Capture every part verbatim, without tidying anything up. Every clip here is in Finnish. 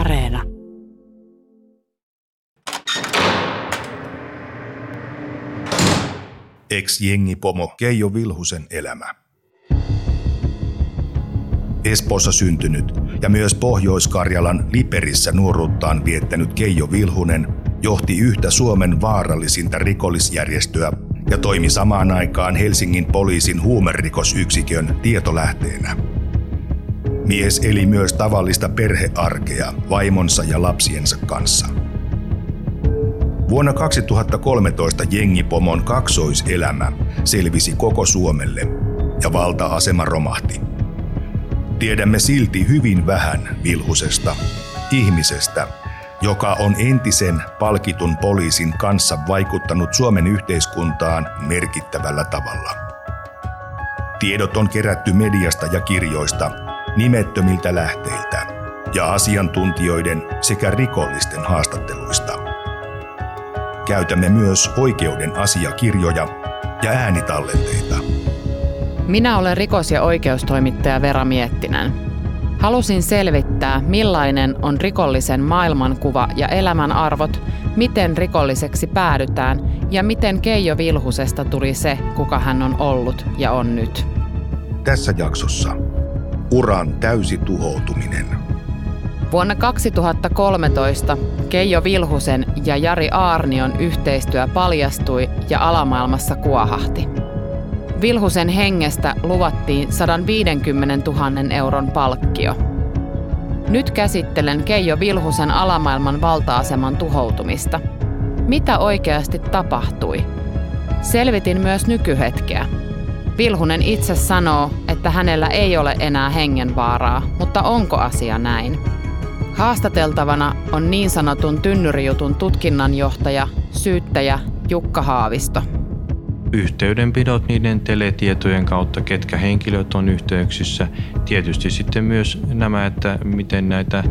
Areena. Ex-jengipomo Keijo Vilhusen elämä. Espoossa syntynyt ja myös Pohjois-Karjalan Liperissä nuoruuttaan viettänyt Keijo Vilhunen johti yhtä Suomen vaarallisinta rikollisjärjestöä ja toimi samaan aikaan Helsingin poliisin huumerikosyksikön tietolähteenä. Mies eli myös tavallista perhearkea vaimonsa ja lapsiensa kanssa. Vuonna kaksituhattakolmetoista jengipomon kaksoiselämä selvisi koko Suomelle ja valta-asema romahti. Tiedämme silti hyvin vähän Vilhusesta, ihmisestä, joka on entisen palkitun poliisin kanssa vaikuttanut Suomen yhteiskuntaan merkittävällä tavalla. Tiedot on kerätty mediasta ja kirjoista, nimettömiltä lähteiltä ja asiantuntijoiden sekä rikollisten haastatteluista. Käytämme myös oikeuden asiakirjoja ja äänitallenteita. Minä olen rikos- ja oikeustoimittaja Vera Miettinen. Halusin selvittää, millainen on rikollisen maailmankuva ja elämän arvot, miten rikolliseksi päädytään ja miten Keijo Vilhusesta tuli se, kuka hän on ollut ja on nyt. Tässä jaksossa uran täysi tuhoutuminen. Vuonna kaksituhattakolmetoista Keijo Vilhusen ja Jari Aarnion yhteistyö paljastui ja alamaailmassa kuohahti. Vilhusen hengestä luvattiin sata viisikymmentätuhatta euron palkkio. Nyt käsittelen Keijo Vilhusen alamaailman valta-aseman tuhoutumista. Mitä oikeasti tapahtui? Selvitin myös nykyhetkeä. Vilhunen itse sanoo, että hänellä ei ole enää hengenvaaraa, mutta onko asia näin? Haastateltavana on niin sanotun tynnyrijutun tutkinnanjohtaja, syyttäjä Jukka Haavisto. Yhteydenpidot niiden teletietojen kautta, ketkä henkilöt on yhteyksissä. Tietysti sitten myös nämä, että miten näitä,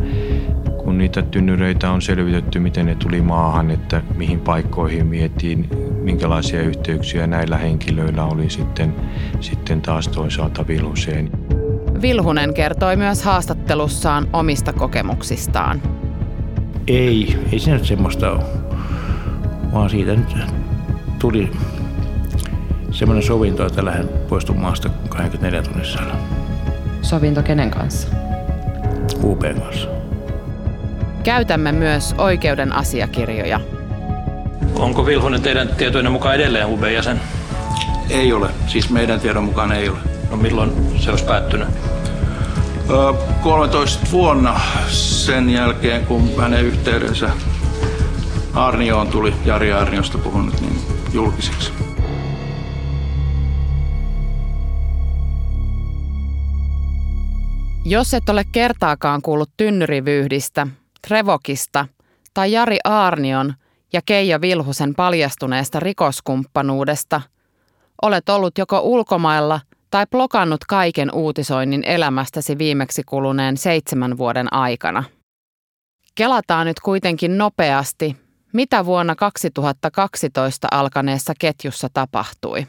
kun niitä tynnyreitä on selvitetty, miten ne tuli maahan, että mihin paikkoihin vietiin, minkälaisia yhteyksiä näillä henkilöillä oli sitten, sitten taas toisaalta Vilhuseen. Vilhunen kertoi myös haastattelussaan omista kokemuksistaan. Ei, ei se nyt semmoista ole, vaan siitä nyt tuli semmoinen sovinto, että lähden poistumaan maasta kaksikymmentäneljä tunnissa. Sovinto kenen kanssa? U P:n kanssa. Käytämme myös oikeuden asiakirjoja. Onko Vilhunen teidän tietojen mukaan edelleen U B:n jäsen? Ei ole. Siis meidän tiedon mukaan ei ole. No milloin se olisi päättynyt? Öö, kolmetoista vuonna sen jälkeen, kun hänen yhteydensä Aarnioon tuli, Jari Aarniosta puhunut, niin julkiseksi. Jos et ole kertaakaan kuullut tynnyrivyyhdistä, Trevokista tai Jari Aarnion ja Keijo Vilhusen paljastuneesta rikoskumppanuudesta, olet ollut joko ulkomailla tai blokannut kaiken uutisoinnin elämästäsi viimeksi kuluneen seitsemän vuoden aikana. Kelataan nyt kuitenkin nopeasti, mitä vuonna kaksituhattakaksitoista alkaneessa ketjussa tapahtui.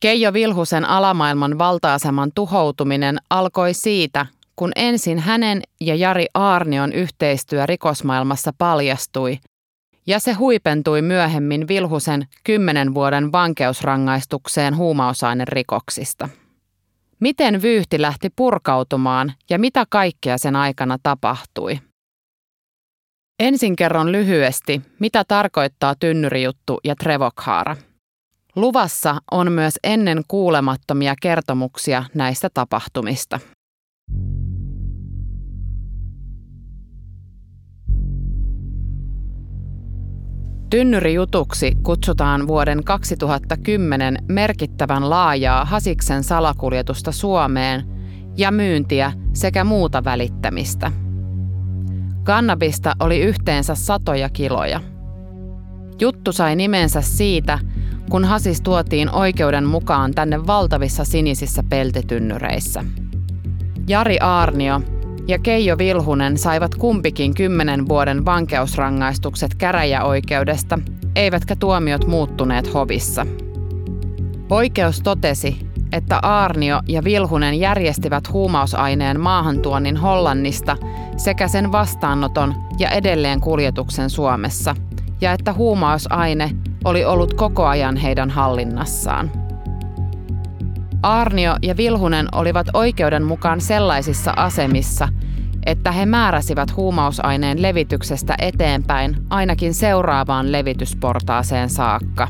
Keijo Vilhusen alamaailman valta-aseman tuhoutuminen alkoi siitä, kun ensin hänen ja Jari Aarnion yhteistyö rikosmaailmassa paljastui, ja se huipentui myöhemmin Vilhusen kymmenen vuoden vankeusrangaistukseen huumausainerikoksista. Miten vyyhti lähti purkautumaan ja mitä kaikkea sen aikana tapahtui? Ensin kerron lyhyesti, mitä tarkoittaa tynnyrijuttu ja Trevoc-haara. Luvassa on myös ennen kuulemattomia kertomuksia näistä tapahtumista. Tynnyrijutuksi kutsutaan vuoden kaksituhattakymmenen merkittävän laajaa hasiksen salakuljetusta Suomeen ja myyntiä sekä muuta välittämistä. Kannabista oli yhteensä satoja kiloja. Juttu sai nimensä siitä, kun hasis tuotiin oikeuden mukaan tänne valtavissa sinisissä peltitynnyreissä. Jari Aarnio ja Keijo Vilhunen saivat kumpikin kymmenen vuoden vankeusrangaistukset käräjäoikeudesta, eivätkä tuomiot muuttuneet hovissa. Oikeus totesi, että Aarnio ja Vilhunen järjestivät huumausaineen maahantuonnin Hollannista sekä sen vastaanoton ja edelleen kuljetuksen Suomessa, ja että huumausaine oli ollut koko ajan heidän hallinnassaan. Aarnio ja Vilhunen olivat oikeuden mukaan sellaisissa asemissa, että he määräsivät huumausaineen levityksestä eteenpäin ainakin seuraavaan levitysportaaseen saakka.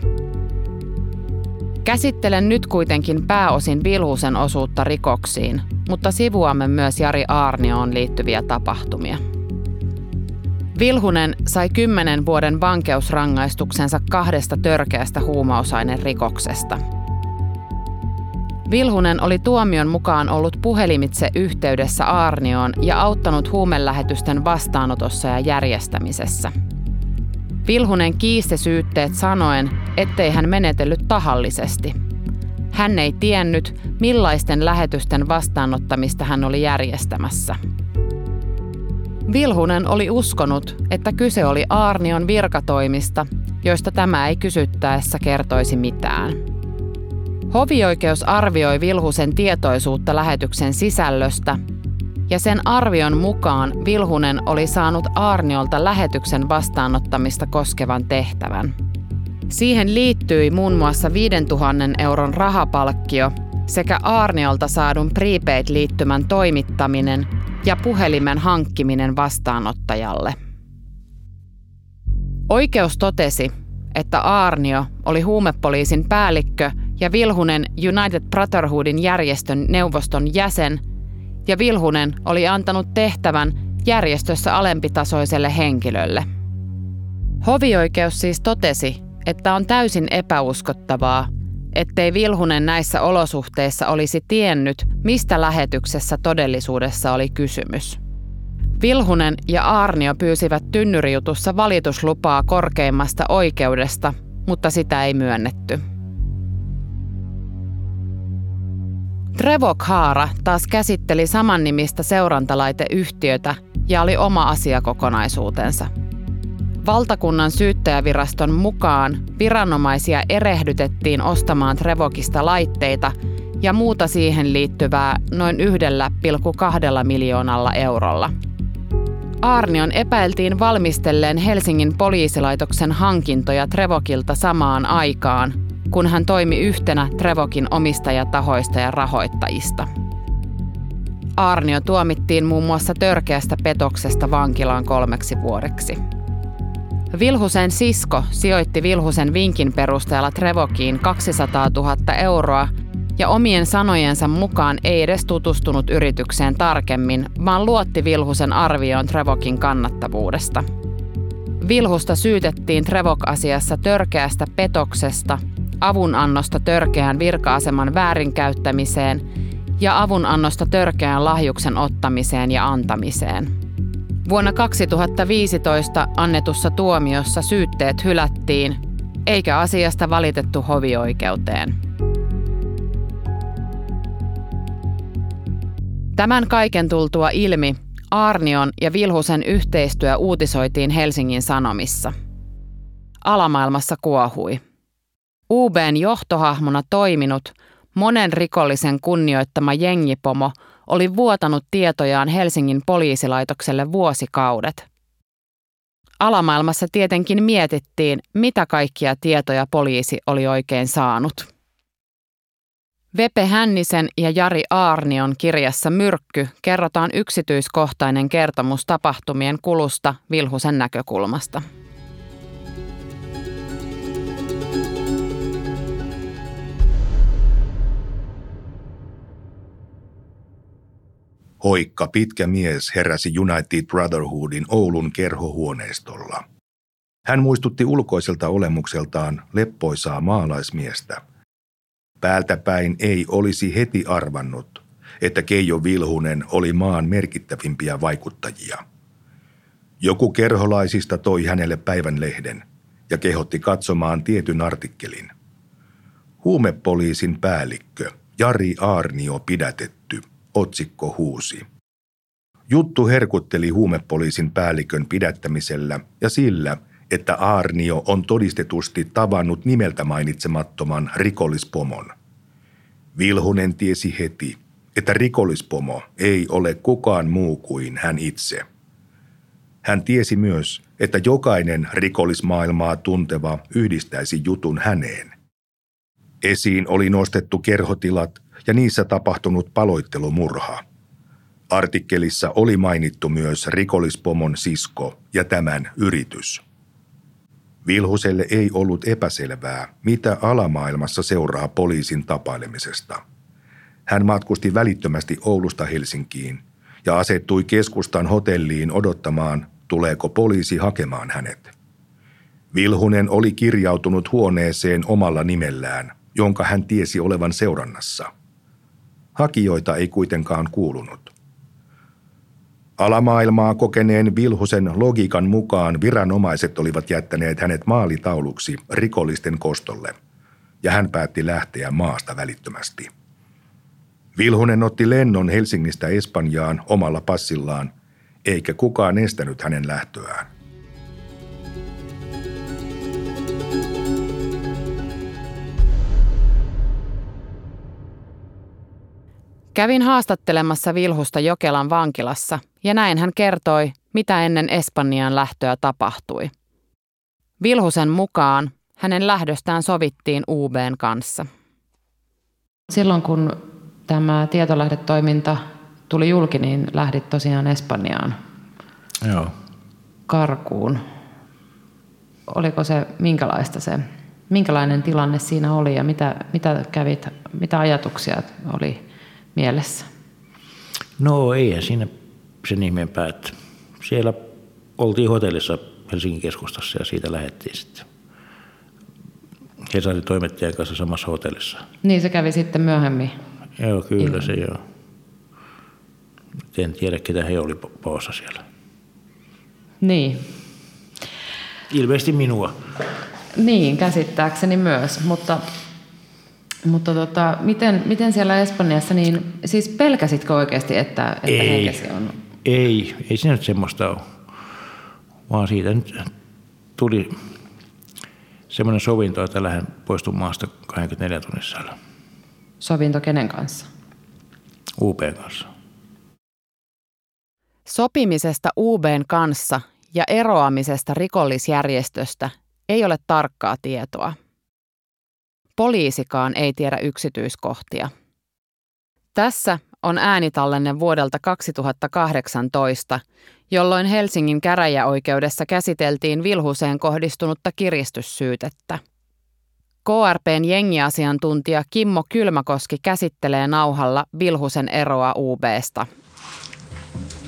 Käsittelen nyt kuitenkin pääosin Vilhusen osuutta rikoksiin, mutta sivuamme myös Jari Aarnioon liittyviä tapahtumia. Vilhunen sai kymmenen vuoden vankeusrangaistuksensa kahdesta törkeästä huumausainerikoksesta. Vilhunen oli tuomion mukaan ollut puhelimitse yhteydessä Aarnioon ja auttanut huumelähetysten vastaanotossa ja järjestämisessä. Vilhunen kiisti syytteet sanoen, ettei hän menetellyt tahallisesti. Hän ei tiennyt, millaisten lähetysten vastaanottamista hän oli järjestämässä. Vilhunen oli uskonut, että kyse oli Aarnion virkatoimista, joista tämä ei kysyttäessä kertoisi mitään. Hovioikeus arvioi Vilhusen tietoisuutta lähetyksen sisällöstä, ja sen arvion mukaan Vilhunen oli saanut Aarniolta lähetyksen vastaanottamista koskevan tehtävän. Siihen liittyi muun muassa viisituhatta euron rahapalkkio sekä Aarniolta saadun prepaid-liittymän toimittaminen ja puhelimen hankkiminen vastaanottajalle. Oikeus totesi, että Aarnio oli huumepoliisin päällikkö ja Vilhunen United Brotherhoodin järjestön neuvoston jäsen, ja Vilhunen oli antanut tehtävän järjestössä alempitasoiselle henkilölle. Hovioikeus siis totesi, että on täysin epäuskottavaa, ettei Vilhunen näissä olosuhteissa olisi tiennyt, mistä lähetyksessä todellisuudessa oli kysymys. Vilhunen ja Aarnio pyysivät tynnyrijutussa valituslupaa korkeimmasta oikeudesta, mutta sitä ei myönnetty. Trevoc-haara taas käsitteli samannimistä seurantalaiteyhtiötä ja oli oma asiakokonaisuutensa. Valtakunnan syyttäjäviraston mukaan viranomaisia erehdytettiin ostamaan Trevocista laitteita ja muuta siihen liittyvää noin yhdellä pilkku kahdella miljoonalla eurolla. Aarnion epäiltiin valmistelleen Helsingin poliisilaitoksen hankintoja Trevocilta samaan aikaan, kun hän toimi yhtenä Trevocin omistajatahoista ja rahoittajista. Aarnio tuomittiin muun muassa törkeästä petoksesta vankilaan kolmeksi vuodeksi. Vilhusen sisko sijoitti Vilhusen vinkin perusteella Trevociin kaksisataatuhatta euroa ja omien sanojensa mukaan ei edes tutustunut yritykseen tarkemmin, vaan luotti Vilhusen arvioon Trevocin kannattavuudesta. Vilhusta syytettiin Trevoc-asiassa törkeästä petoksesta, avunannosta törkeään virka-aseman väärinkäyttämiseen ja avunannosta törkeään lahjuksen ottamiseen ja antamiseen. Vuonna kaksituhattaviisitoista annetussa tuomiossa syytteet hylättiin, eikä asiasta valitettu hovioikeuteen. Tämän kaiken tultua ilmi Aarnion ja Vilhusen yhteistyö uutisoitiin Helsingin Sanomissa. Alamaailmassa kuohui. U B:n johtohahmona toiminut, monen rikollisen kunnioittama jengipomo oli vuotanut tietojaan Helsingin poliisilaitokselle vuosikaudet. Alamaailmassa tietenkin mietittiin, mitä kaikkia tietoja poliisi oli oikein saanut. Vepe Hännisen ja Jari Aarnion kirjassa Myrkky kerrotaan yksityiskohtainen kertomus tapahtumien kulusta Vilhusen näkökulmasta. Hoikka pitkä mies heräsi United Brotherhoodin Oulun kerhohuoneistolla. Hän muistutti ulkoiselta olemukseltaan leppoisaa maalaismiestä. Päältäpäin ei olisi heti arvannut, että Keijo Vilhunen oli maan merkittävimpiä vaikuttajia. Joku kerholaisista toi hänelle päivänlehden ja kehotti katsomaan tietyn artikkelin. Huumepoliisin päällikkö Jari Aarnio pidätetty. Otsikko huusi. Juttu herkutteli huumepoliisin päällikön pidättämisellä ja sillä, että Aarnio on todistetusti tavannut nimeltä mainitsemattoman rikollispomon. Vilhunen tiesi heti, että rikollispomo ei ole kukaan muu kuin hän itse. Hän tiesi myös, että jokainen rikollismaailmaa tunteva yhdistäisi jutun häneen. Esiin oli nostettu kerhotilat ja niissä tapahtunut paloittelumurha. Artikkelissa oli mainittu myös rikollispomon sisko ja tämän yritys. Vilhuselle ei ollut epäselvää, mitä alamaailmassa seuraa poliisin tapailemisesta. Hän matkusti välittömästi Oulusta Helsinkiin ja asettui keskustan hotelliin odottamaan, tuleeko poliisi hakemaan hänet. Vilhunen oli kirjautunut huoneeseen omalla nimellään, jonka hän tiesi olevan seurannassa. Hakijoita ei kuitenkaan kuulunut. Alamaailmaa kokeneen Vilhusen logiikan mukaan viranomaiset olivat jättäneet hänet maalitauluksi rikollisten kostolle, ja hän päätti lähteä maasta välittömästi. Vilhunen otti lennon Helsingistä Espanjaan omalla passillaan, eikä kukaan estänyt hänen lähtöään. Kävin haastattelemassa Vilhusta Jokelan vankilassa ja näin hän kertoi, mitä ennen Espanjaan lähtöä tapahtui. Vilhusen mukaan hänen lähdöstään sovittiin U B:n kanssa. Silloin kun tämä tietolähdetoiminta tuli julki, niin lähdit tosiaan Espanjaan. Joo. Karkuun. Oliko se minkälaista se? Minkälainen tilanne siinä oli ja mitä, mitä kävit, mitä ajatuksia oli mielessä? No eihän siinä sen ihmeempää, että siellä oltiin hotellissa Helsingin keskustassa ja siitä lähdettiin sitten Hesarin toimittajan kanssa samassa hotellissa. Niin se kävi sitten myöhemmin? Joo, kyllä ilman. Se joo. En tiedä, ketä he oli poossa siellä. Niin. Ilmeisesti minua. Niin, käsittääkseni myös, mutta... Mutta tota, miten, miten siellä Espanjassa, niin siis pelkäsitkö oikeasti, että, että ei, henkesi on? Ei, ei siinä nyt semmoista ole, vaan siitä nyt tuli semmoinen sovinto, että lähden poistun maasta kaksikymmentäneljä tunnin sisällä. Sovinto kenen kanssa? U B:n kanssa. Sopimisesta U B:n kanssa ja eroamisesta rikollisjärjestöstä ei ole tarkkaa tietoa. Poliisikaan ei tiedä yksityiskohtia. Tässä on äänitallenne vuodelta kaksituhattakahdeksantoista, jolloin Helsingin käräjäoikeudessa käsiteltiin Vilhuseen kohdistunutta kiristyssyytettä. K R P:n jengiasiantuntija Kimmo Kylmäkoski käsittelee nauhalla Vilhusen eroa U B:sta.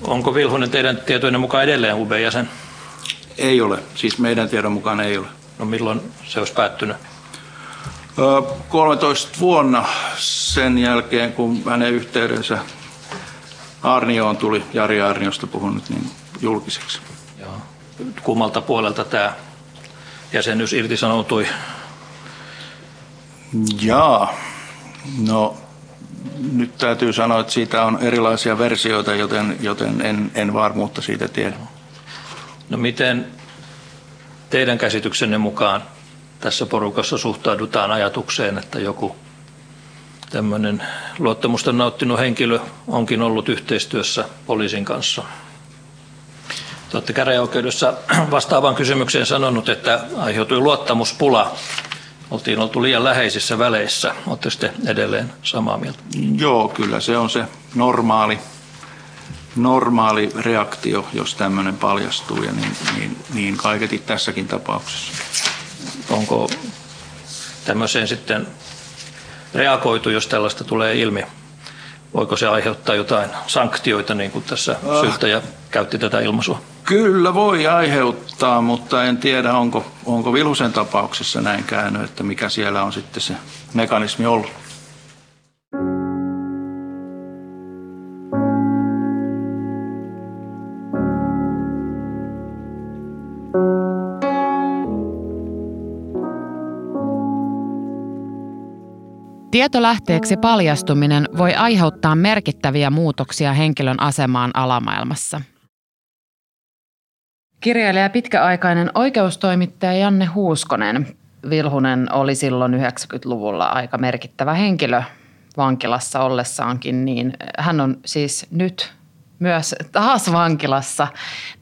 Onko Vilhunen teidän tietojen mukaan edelleen U B-jäsen? Ei ole. Siis meidän tiedon mukaan ei ole. No milloin se olisi päättynyt? kolmetoista vuonna sen jälkeen, kun hänen yhteydensä Aarnioon tuli, Jari Aarniosta puhun nyt niin julkiseksi. Joo. Kummalta puolelta tämä jäsenyys irtisanoutui? Jaa, no nyt täytyy sanoa, että siitä on erilaisia versioita, joten, joten en, en varmuutta siitä tiedä. No miten teidän käsityksenne mukaan tässä porukassa suhtaudutaan ajatukseen, että joku tämmöinen luottamusta nauttinut henkilö onkin ollut yhteistyössä poliisin kanssa? Te olette käräjäoikeudessa vastaavaan kysymykseen sanonut, että aiheutui luottamuspula. Oltiin oltu liian läheisissä väleissä. Oletteko te edelleen samaa mieltä? Joo, kyllä se on se normaali, normaali reaktio, jos tämmöinen paljastuu, ja niin, niin, niin kaiketi tässäkin tapauksessa. Onko tämmöiseen sitten reagoitu, jos tällaista tulee ilmi? Voiko se aiheuttaa jotain sanktioita, niin kuin tässä syyttäjä käytti tätä ilmaisua? Kyllä voi aiheuttaa, mutta en tiedä, onko, onko Vilhusen tapauksessa näin käynyt, että mikä siellä on sitten se mekanismi ollut. Tietolähteeksi paljastuminen voi aiheuttaa merkittäviä muutoksia henkilön asemaan alamaailmassa. Kirjailija ja pitkäaikainen oikeustoimittaja Janne Huuskonen. Vilhunen oli silloin yhdeksänkymmentäluvulla aika merkittävä henkilö vankilassa ollessaankin, niin hän on siis nyt myös taas vankilassa.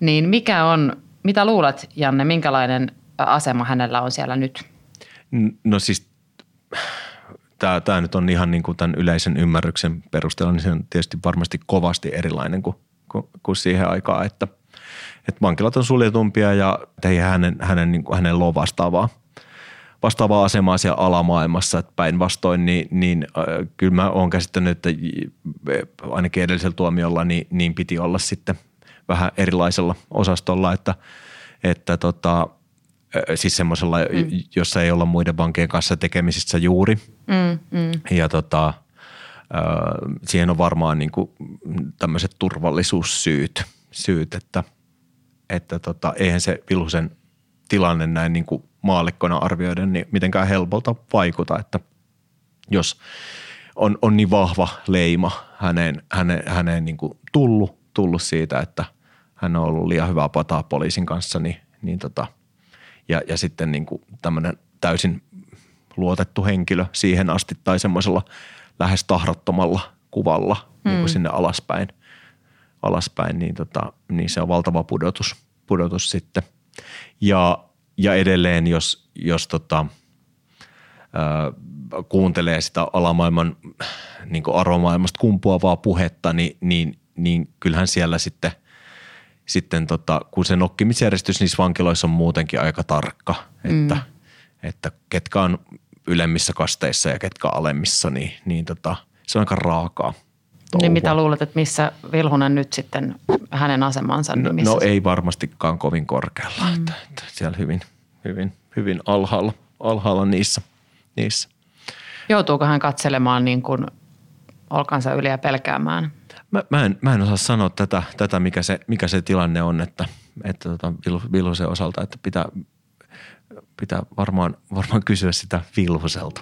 Niin mikä on, mitä luulet, Janne, minkälainen asema hänellä on siellä nyt? No siis tämä, tämä nyt on ihan niin kuin tämän yleisen ymmärryksen perusteella, niin se on tietysti varmasti kovasti erilainen kuin, kuin, kuin siihen aikaan, että, että vankilat on suljetumpia ja ei hänen, hänen, niin kuin, hänen ole vastaavaa, vastaavaa asemaa siellä alamaailmassa. Päinvastoin, niin, niin äh, kyllä mä oon käsittänyt, että ainakin edellisellä tuomiolla niin, niin piti olla sitten vähän erilaisella osastolla, että, että tota, siis semmoisella, mm. jossa ei olla muiden vankien kanssa tekemisissä juuri. Mm, mm. Ja tota, äh, siihen on varmaan niin kuin tämmöiset turvallisuussyyt, syyt, että, että tota, eihän se Vilhusen tilanne näin niin kuin maallikkona arvioiden niin mitenkään helpolta vaikuta, että jos on, on niin vahva leima häneen, häneen, häneen niin kuin tullut, tullut siitä, että hän on ollut liian hyvää pataa poliisin kanssa, niin, niin tota, ja, ja sitten niin kuin tämmöinen täysin luotettu henkilö siihen asti tai semmoisella lähes tahdottomalla kuvalla mm. niin kuin sinne alaspäin, alaspäin niin, tota, niin se on valtava pudotus, pudotus sitten. Ja, ja edelleen, jos, jos tota, ää, kuuntelee sitä alamaailman niin kuin aromaailmasta kumpuavaa puhetta, niin, niin, niin kyllähän siellä sitten, sitten tota, kun se nokkimisjärjestys niissä vankiloissa on muutenkin aika tarkka, että, mm. että ketkä on ylemmissä kasteissa ja ketkä alemmissa, niin, niin tota, se on aika raakaa. Niin mitä luulet, että missä Vilhunen nyt sitten hänen asemansa? Niin missä no no ei varmastikaan kovin korkealla, mm. että, että siellä hyvin, hyvin, hyvin alhaalla, alhaalla niissä, niissä. Joutuuko hän katselemaan niin kuin olkansa yli ja pelkäämään? Mä, mä, en, mä en osaa sanoa tätä, tätä mikä, se, mikä se tilanne on, että, että tota Vilhusen osalta, että pitää, pitää varmaan, varmaan kysyä sitä Vilhuselta.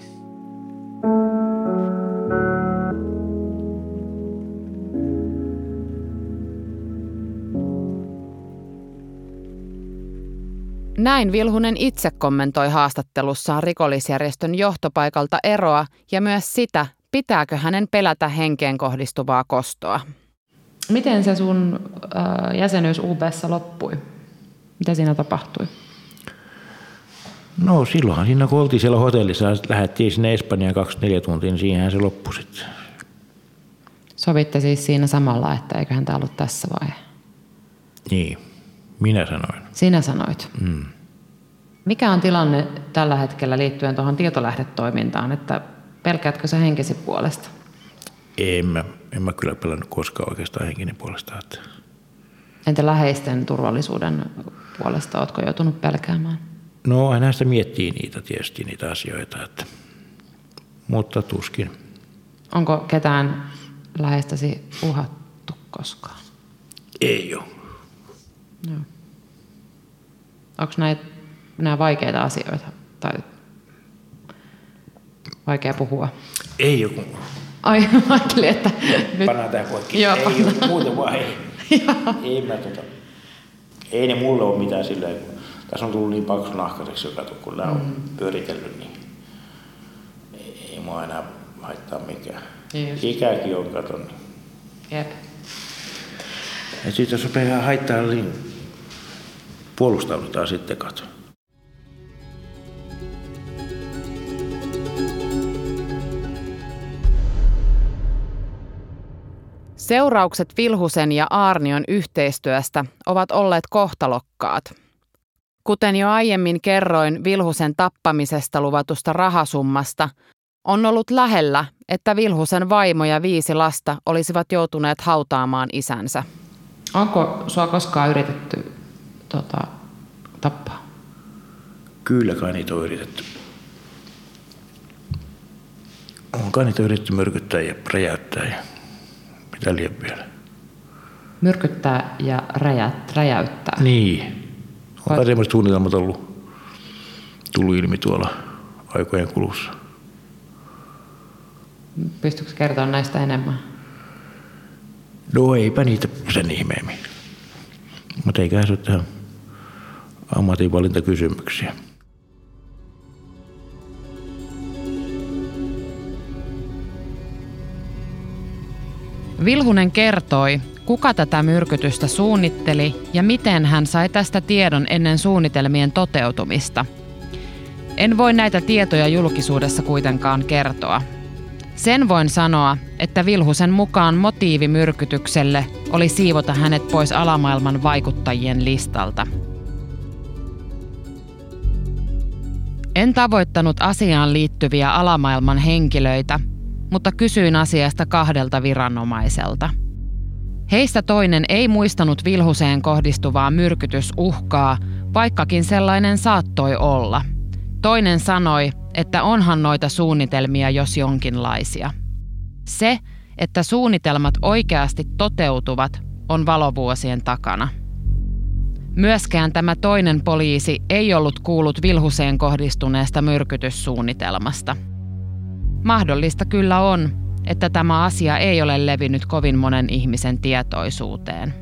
Näin Vilhunen itse kommentoi haastattelussaan rikollisjärjestön johtopaikalta eroa ja myös sitä, pitääkö hänen pelätä henkeen kohdistuvaa kostoa. Miten se sun äh, jäsenyys U B:ssä loppui? Mitä siinä tapahtui? No silloinhan siinä, kun oltiin siellä hotellissa, lähdettiin sinne Espanjaan kaksikymmentäneljä tuntia, niin siihenhän se loppui sitten. Sovitte siis siinä samalla, että eiköhän tämä ollut tässä vai? Niin. Minä sanoin. Sinä sanoit. Mm. Mikä on tilanne tällä hetkellä liittyen tuohon tietolähdetoimintaan, että pelkäätkö sä henkesi puolesta? En mä, en mä kyllä pelännyt koskaan oikeastaan henkinen puolesta. Että... Entä läheisten turvallisuuden puolesta, ootko joutunut pelkäämään? No aina sitä miettii niitä tietysti, niitä asioita, että... mutta tuskin. Onko ketään läheistäsi uhattu koskaan? Ei ole. Joo. Onko näitä, nämä vaikeita asioita tai vaikea puhua? Ei joku. Ai, mä ajattelin, että... Nyt... Pannaan tähän poikki. Joo, ei pannaan. Ole muuta vaan ei. ei, mä, tota, ei ne mulle ole mitään silleen. Tässä on tullut niin paksunahkaiseksi, joka kun nämä on mm. pyöritellyt, niin ei, ei mua enää haittaa mikään. Just. Ikäkin on katsonut. Jep. Ja siitä jos rupeaa haittaa, niin puolustaudutaan sitten kato. Seuraukset Vilhusen ja Aarnion yhteistyöstä ovat olleet kohtalokkaat. Kuten jo aiemmin kerroin Vilhusen tappamisesta luvatusta rahasummasta, on ollut lähellä, että Vilhusen vaimo ja viisi lasta olisivat joutuneet hautaamaan isänsä. Onko sua koskaan yritetty tota, tappaa? Kyllä kai niitä on yritetty. On kai niitä yritetty myrkyttää ja räjäyttää ja mitä liian vielä. Myrkyttää ja räjät, räjäyttää? Niin. On kai semmoiset suunnitelmat ollut tullut ilmi tuolla aikojen kulussa. Pystytkö kertoa näistä enemmän? No eipä niitä sen ihmeemmin, mutta eiköhän se ole tähän ammatinvalintakysymyksiä. Vilhunen kertoi, kuka tätä myrkytystä suunnitteli ja miten hän sai tästä tiedon ennen suunnitelmien toteutumista. En voi näitä tietoja julkisuudessa kuitenkaan kertoa. Sen voin sanoa, että Vilhusen mukaan motiivi myrkytykselle oli siivota hänet pois alamaailman vaikuttajien listalta. En tavoittanut asiaan liittyviä alamaailman henkilöitä, mutta kysyin asiasta kahdelta viranomaiselta. Heistä toinen ei muistanut Vilhuseen kohdistuvaa myrkytysuhkaa, vaikkakin sellainen saattoi olla. Toinen sanoi, että onhan noita suunnitelmia jos jonkinlaisia. Se, että suunnitelmat oikeasti toteutuvat, on valovuosien takana. Myöskään tämä toinen poliisi ei ollut kuullut Vilhuseen kohdistuneesta myrkytyssuunnitelmasta. Mahdollista kyllä on, että tämä asia ei ole levinnyt kovin monen ihmisen tietoisuuteen.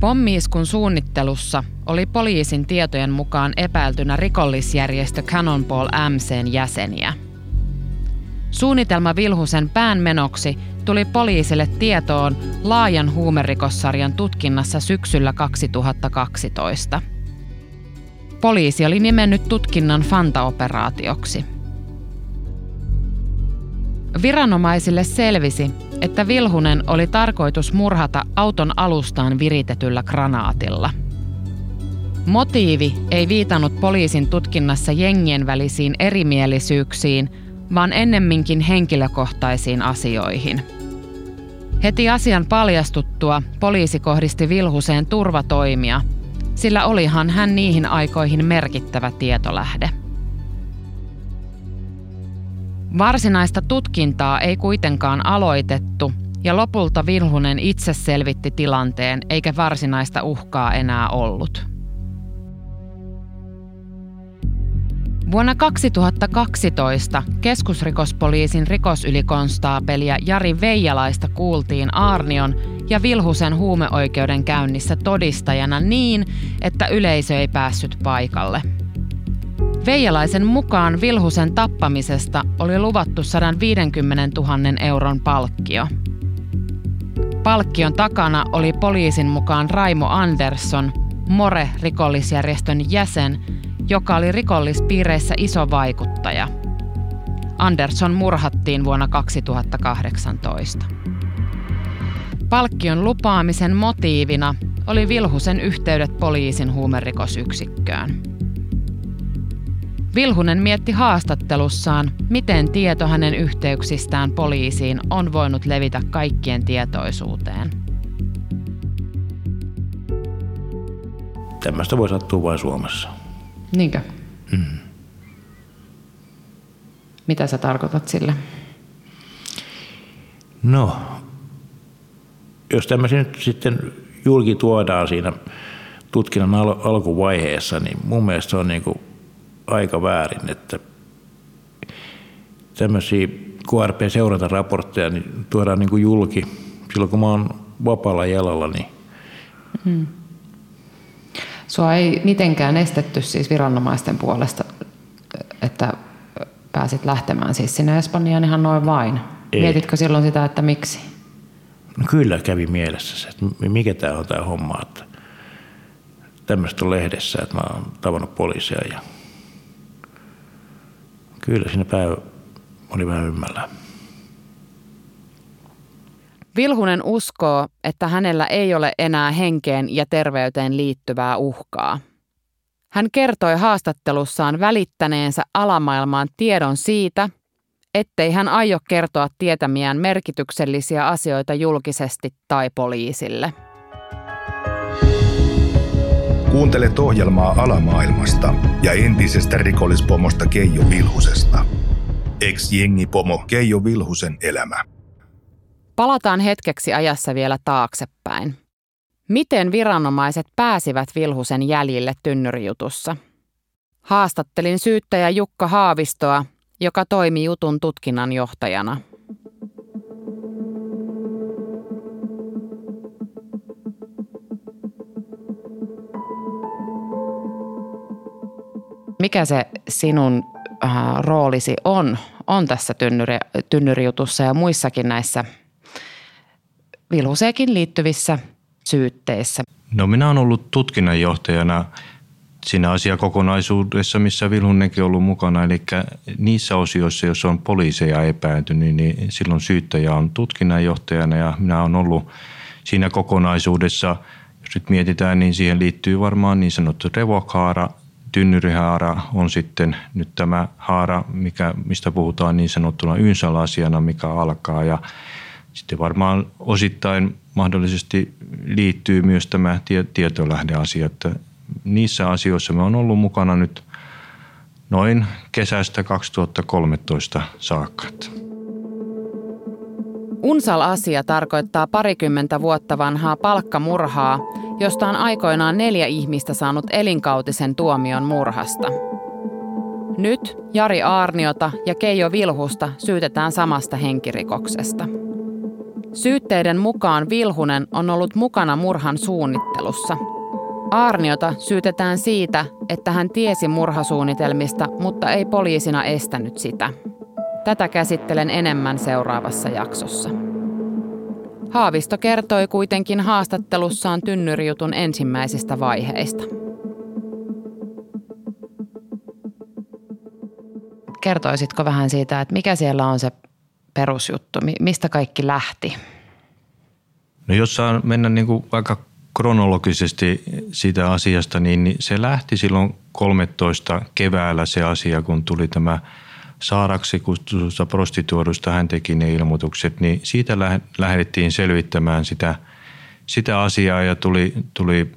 Pommi-iskun suunnittelussa oli poliisin tietojen mukaan epäiltynä rikollisjärjestö Cannonball M C:n jäseniä. Suunnitelma Vilhusen päänmenoksi tuli poliisille tietoon laajan huumerikossarjan tutkinnassa syksyllä kaksituhattakaksitoista. Poliisi oli nimennyt tutkinnan Fanta-operaatioksi. Viranomaisille selvisi, että Vilhunen oli tarkoitus murhata auton alustaan viritetyllä granaatilla. Motiivi ei viitannut poliisin tutkinnassa jengien välisiin erimielisyyksiin, vaan ennemminkin henkilökohtaisiin asioihin. Heti asian paljastuttua poliisi kohdisti Vilhuseen turvatoimia, sillä olihan hän niihin aikoihin merkittävä tietolähde. Varsinaista tutkintaa ei kuitenkaan aloitettu ja lopulta Vilhunen itse selvitti tilanteen eikä varsinaista uhkaa enää ollut. Vuonna kaksituhattakaksitoista keskusrikospoliisin rikosylikonstaapelia Jari Veijalaista kuultiin Aarnion ja Vilhusen huumeoikeuden käynnissä todistajana niin, että yleisö ei päässyt paikalle. Veijalaisen mukaan Vilhusen tappamisesta oli luvattu sata viisikymmentätuhatta euron palkkio. Palkkion takana oli poliisin mukaan Raimo Andersson, More-rikollisjärjestön jäsen, joka oli rikollispiireissä iso vaikuttaja. Andersson murhattiin vuonna kaksituhattakahdeksantoista. Palkkion lupaamisen motiivina oli Vilhusen yhteydet poliisin huumerikosyksikköön. Vilhunen mietti haastattelussaan, miten tieto hänen yhteyksistään poliisiin on voinut levitä kaikkien tietoisuuteen. Tämmöistä voi sattua vain Suomessa. Niinkö? Mm. Mitä sä tarkoitat sillä? No, jos tämmöisiä nyt sitten julki tuodaan siinä tutkinnan al- alkuvaiheessa, niin mun mielestä se on niinku aika väärin, että tämmöisiä K R P-seurantaraportteja niin tuodaan niinku julki silloin, kun mä oon vapaalla jalalla. Niin mm. Sua ei mitenkään estetty siis viranomaisten puolesta, että pääsit lähtemään siis sinne Espanjaan ihan noin vain. Ei. Mietitkö silloin sitä, että miksi? No kyllä kävi mielessä se, että mikä tämä on tämä homma, että tämmöistä on lehdessä, että mä oon tavannut poliisia ja kyllä siinä päivä oli vähän ymmällään. Vilhunen uskoo, että hänellä ei ole enää henkeen ja terveyteen liittyvää uhkaa. Hän kertoi haastattelussaan välittäneensä alamaailmaan tiedon siitä, ettei hän aio kertoa tietämiään merkityksellisiä asioita julkisesti tai poliisille. Kuuntelet ohjelmaa alamaailmasta ja entisestä rikollispomosta Keijo Vilhusesta. Ex-jengipomo Keijo Vilhusen elämä. Palataan hetkeksi ajassa vielä taaksepäin. Miten viranomaiset pääsivät Vilhusen jäljille tynnyrijutussa? Haastattelin syyttäjä Jukka Haavistoa, joka toimi jutun tutkinnanjohtajana. Mikä se sinun äh, roolisi on on tässä tynnyri, tynnyrijutussa ja muissakin näissä Vilhuseekin liittyvissä syytteissä? No minä olen ollut tutkinnanjohtajana siinä asiakokonaisuudessa, missä Vilhunenkin on ollut mukana. Eli niissä osioissa, jos on poliiseja epäiltynyt, niin silloin syyttäjä on tutkinnanjohtajana ja minä olen ollut siinä kokonaisuudessa. Jos nyt mietitään, niin siihen liittyy varmaan niin sanottu Trevoc-haara. Tynnyrihaara on sitten nyt tämä haara, mikä, mistä puhutaan niin sanottuna ynsälasiana, mikä alkaa. Ja sitten varmaan osittain mahdollisesti liittyy myös tämä tietolähdeasia. Että niissä asioissa me on ollut mukana nyt noin kesästä kaksituhattakolmetoista saakka. Unsal-asia tarkoittaa parikymmentä vuotta vanhaa palkkamurhaa, josta on aikoinaan neljä ihmistä saanut elinkautisen tuomion murhasta. Nyt Jari Aarniota ja Keijo Vilhusta syytetään samasta henkirikoksesta. Syytteiden mukaan Vilhunen on ollut mukana murhan suunnittelussa. Aarniota syytetään siitä, että hän tiesi murhasuunnitelmista, mutta ei poliisina estänyt sitä. Tätä käsittelen enemmän seuraavassa jaksossa. Haavisto kertoi kuitenkin haastattelussaan tynnyrijutun ensimmäisistä vaiheista. Kertoisitko vähän siitä, että mikä siellä on se perusjuttu, mistä kaikki lähti? No jos saa mennä niin kuin vaikka kronologisesti siitä asiasta, niin se lähti silloin kolmetoista keväällä se asia, kun tuli tämä saaraksi kutsutusta prostituodusta, hän teki ne ilmoitukset, niin siitä lähdettiin selvittämään sitä, sitä asiaa ja tuli, tuli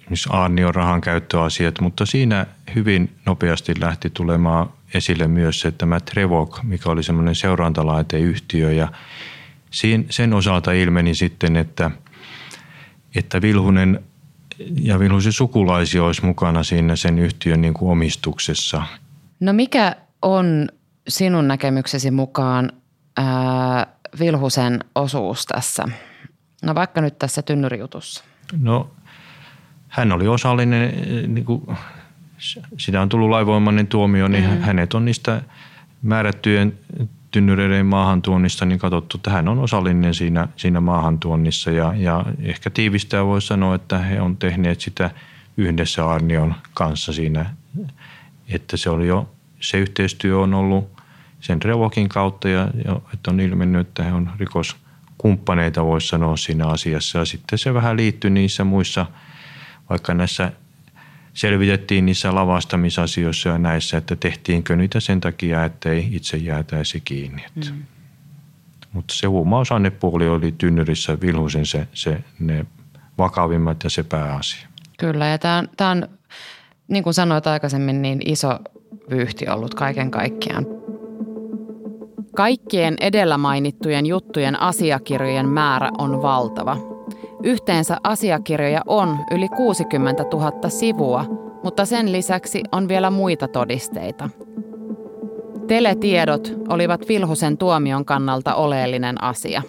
esimerkiksi Aarnion rahan käyttöasiat, mutta siinä hyvin nopeasti lähti tulemaan esille myös se, että tämä Trevoc, mikä oli semmoinen seurantalaiteyhtiö ja sen osalta ilmeni sitten, että, että Vilhunen ja Vilhusen sukulaisia olisi mukana siinä sen yhtiön niin kuin omistuksessa. No mikä on sinun näkemyksesi mukaan ää, Vilhusen osuus tässä? No vaikka nyt tässä tynnyrijutussa. No hän oli osallinen, niin kuin, sitä on tullut lainvoimainen tuomio, niin mm-hmm. hänet on niistä määrättyjen tynnyreiden maahantuonnista niin katsottu, että hän on osallinen siinä, siinä maahantuonnissa. Ja, ja ehkä tiivistää voi sanoa, että he on tehneet sitä yhdessä Aarnion kanssa siinä, että se oli jo se yhteistyö on ollut sen Trevocin kautta ja että on ilmennyt, että he on rikoskumppaneita, voisi sanoa siinä asiassa. Ja sitten se vähän liittyy niissä muissa, vaikka näissä selvitettiin niissä lavastamisasioissa ja näissä, että tehtiinkö niitä sen takia, ettei itse jäätäisi kiinni. Mm. Mutta se huumausainepuoli oli tynnyrissä Vilhusen se, se, ne vakavimmat ja se pääasia. Kyllä ja tämä on, tää on, niin kuin sanoit aikaisemmin, niin iso vyyhti ollut kaiken kaikkiaan. Kaikkien edellä mainittujen juttujen asiakirjojen määrä on valtava. Yhteensä asiakirjoja on yli kuusikymmentätuhatta sivua, mutta sen lisäksi on vielä muita todisteita. Teletiedot olivat Vilhusen tuomion kannalta oleellinen asia.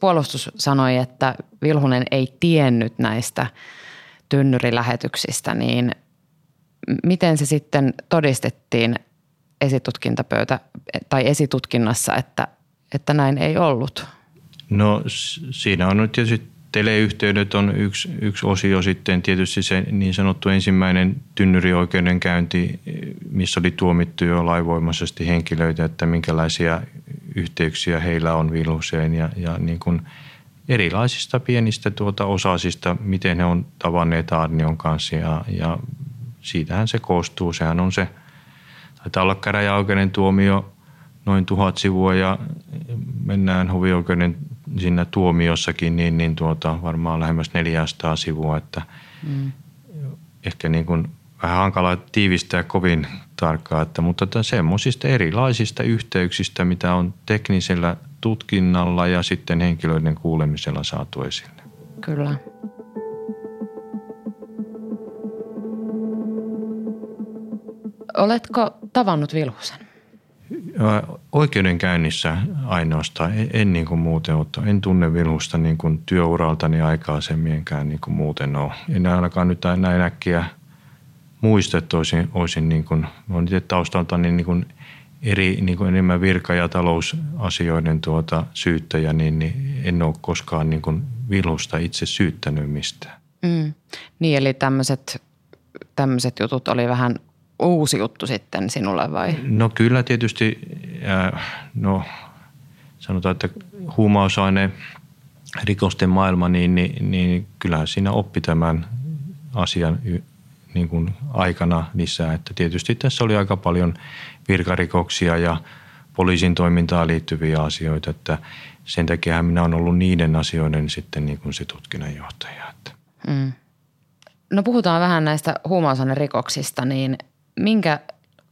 Puolustus sanoi, että Vilhunen ei tiennyt näistä tynnyrilähetyksistä, niin miten se sitten todistettiin esitutkintapöytä tai esitutkinnassa, että, että näin ei ollut? No siinä on nyt tietysti teleyhteydet on yksi, yksi osio sitten tietysti se niin sanottu ensimmäinen tynnyrioikeudenkäynti, missä oli tuomittu jo lainvoimaisesti henkilöitä, että minkälaisia yhteyksiä heillä on Vilhuseen ja, ja niin kuin erilaisista pienistä tuota osasista, miten he on tavanneet Aarnion kanssa ja, ja siitähän se koostuu. Sehän on se, taitaa olla käräjäoikeuden tuomio noin tuhat sivua ja mennään hovioikeuden siinä tuomiossakin niin, niin tuota, varmaan lähemmäs neljäsataa sivua. Että mm. ehkä niin kuin vähän hankalaa tiivistää kovin tarkkaan, että, mutta semmoisista erilaisista yhteyksistä, mitä on teknisellä tutkinnalla ja sitten henkilöiden kuulemisella saatu esille. Kyllä. Oletko tavannut Vilhusen? Oikeudenkäynnissä ainoastaan, en, en niin kuin muuten ole. En tunne Vilhusta niin kuin työuraltani aikaisemminkään niin kuin muuten ole. En ainakaan nyt näin äkkiä muista, että olisin, olisin niin kuin, olen itse taustalta niin, niin kuin eri, niin kuin enemmän virka- ja talousasioiden tuota, syyttäjä, niin, niin en ole koskaan niin kuin vilusta itse syyttänyt mistään. Mm. Niin, eli tämmöiset, tämmöiset jutut oli vähän uusi juttu sitten sinulle vai? No kyllä tietysti, äh, no sanotaan, että huumausaine rikosten maailma, niin, niin, niin kyllähän siinä oppi tämän asian niin kuin aikana lisää. Että tietysti tässä oli aika paljon virkarikoksia ja poliisin toimintaan liittyviä asioita, että sen takia minä olen ollut niiden asioiden sitten niin kuin se tutkinnanjohtaja. Mm. No puhutaan vähän näistä huumausainerikoksista, niin minkä,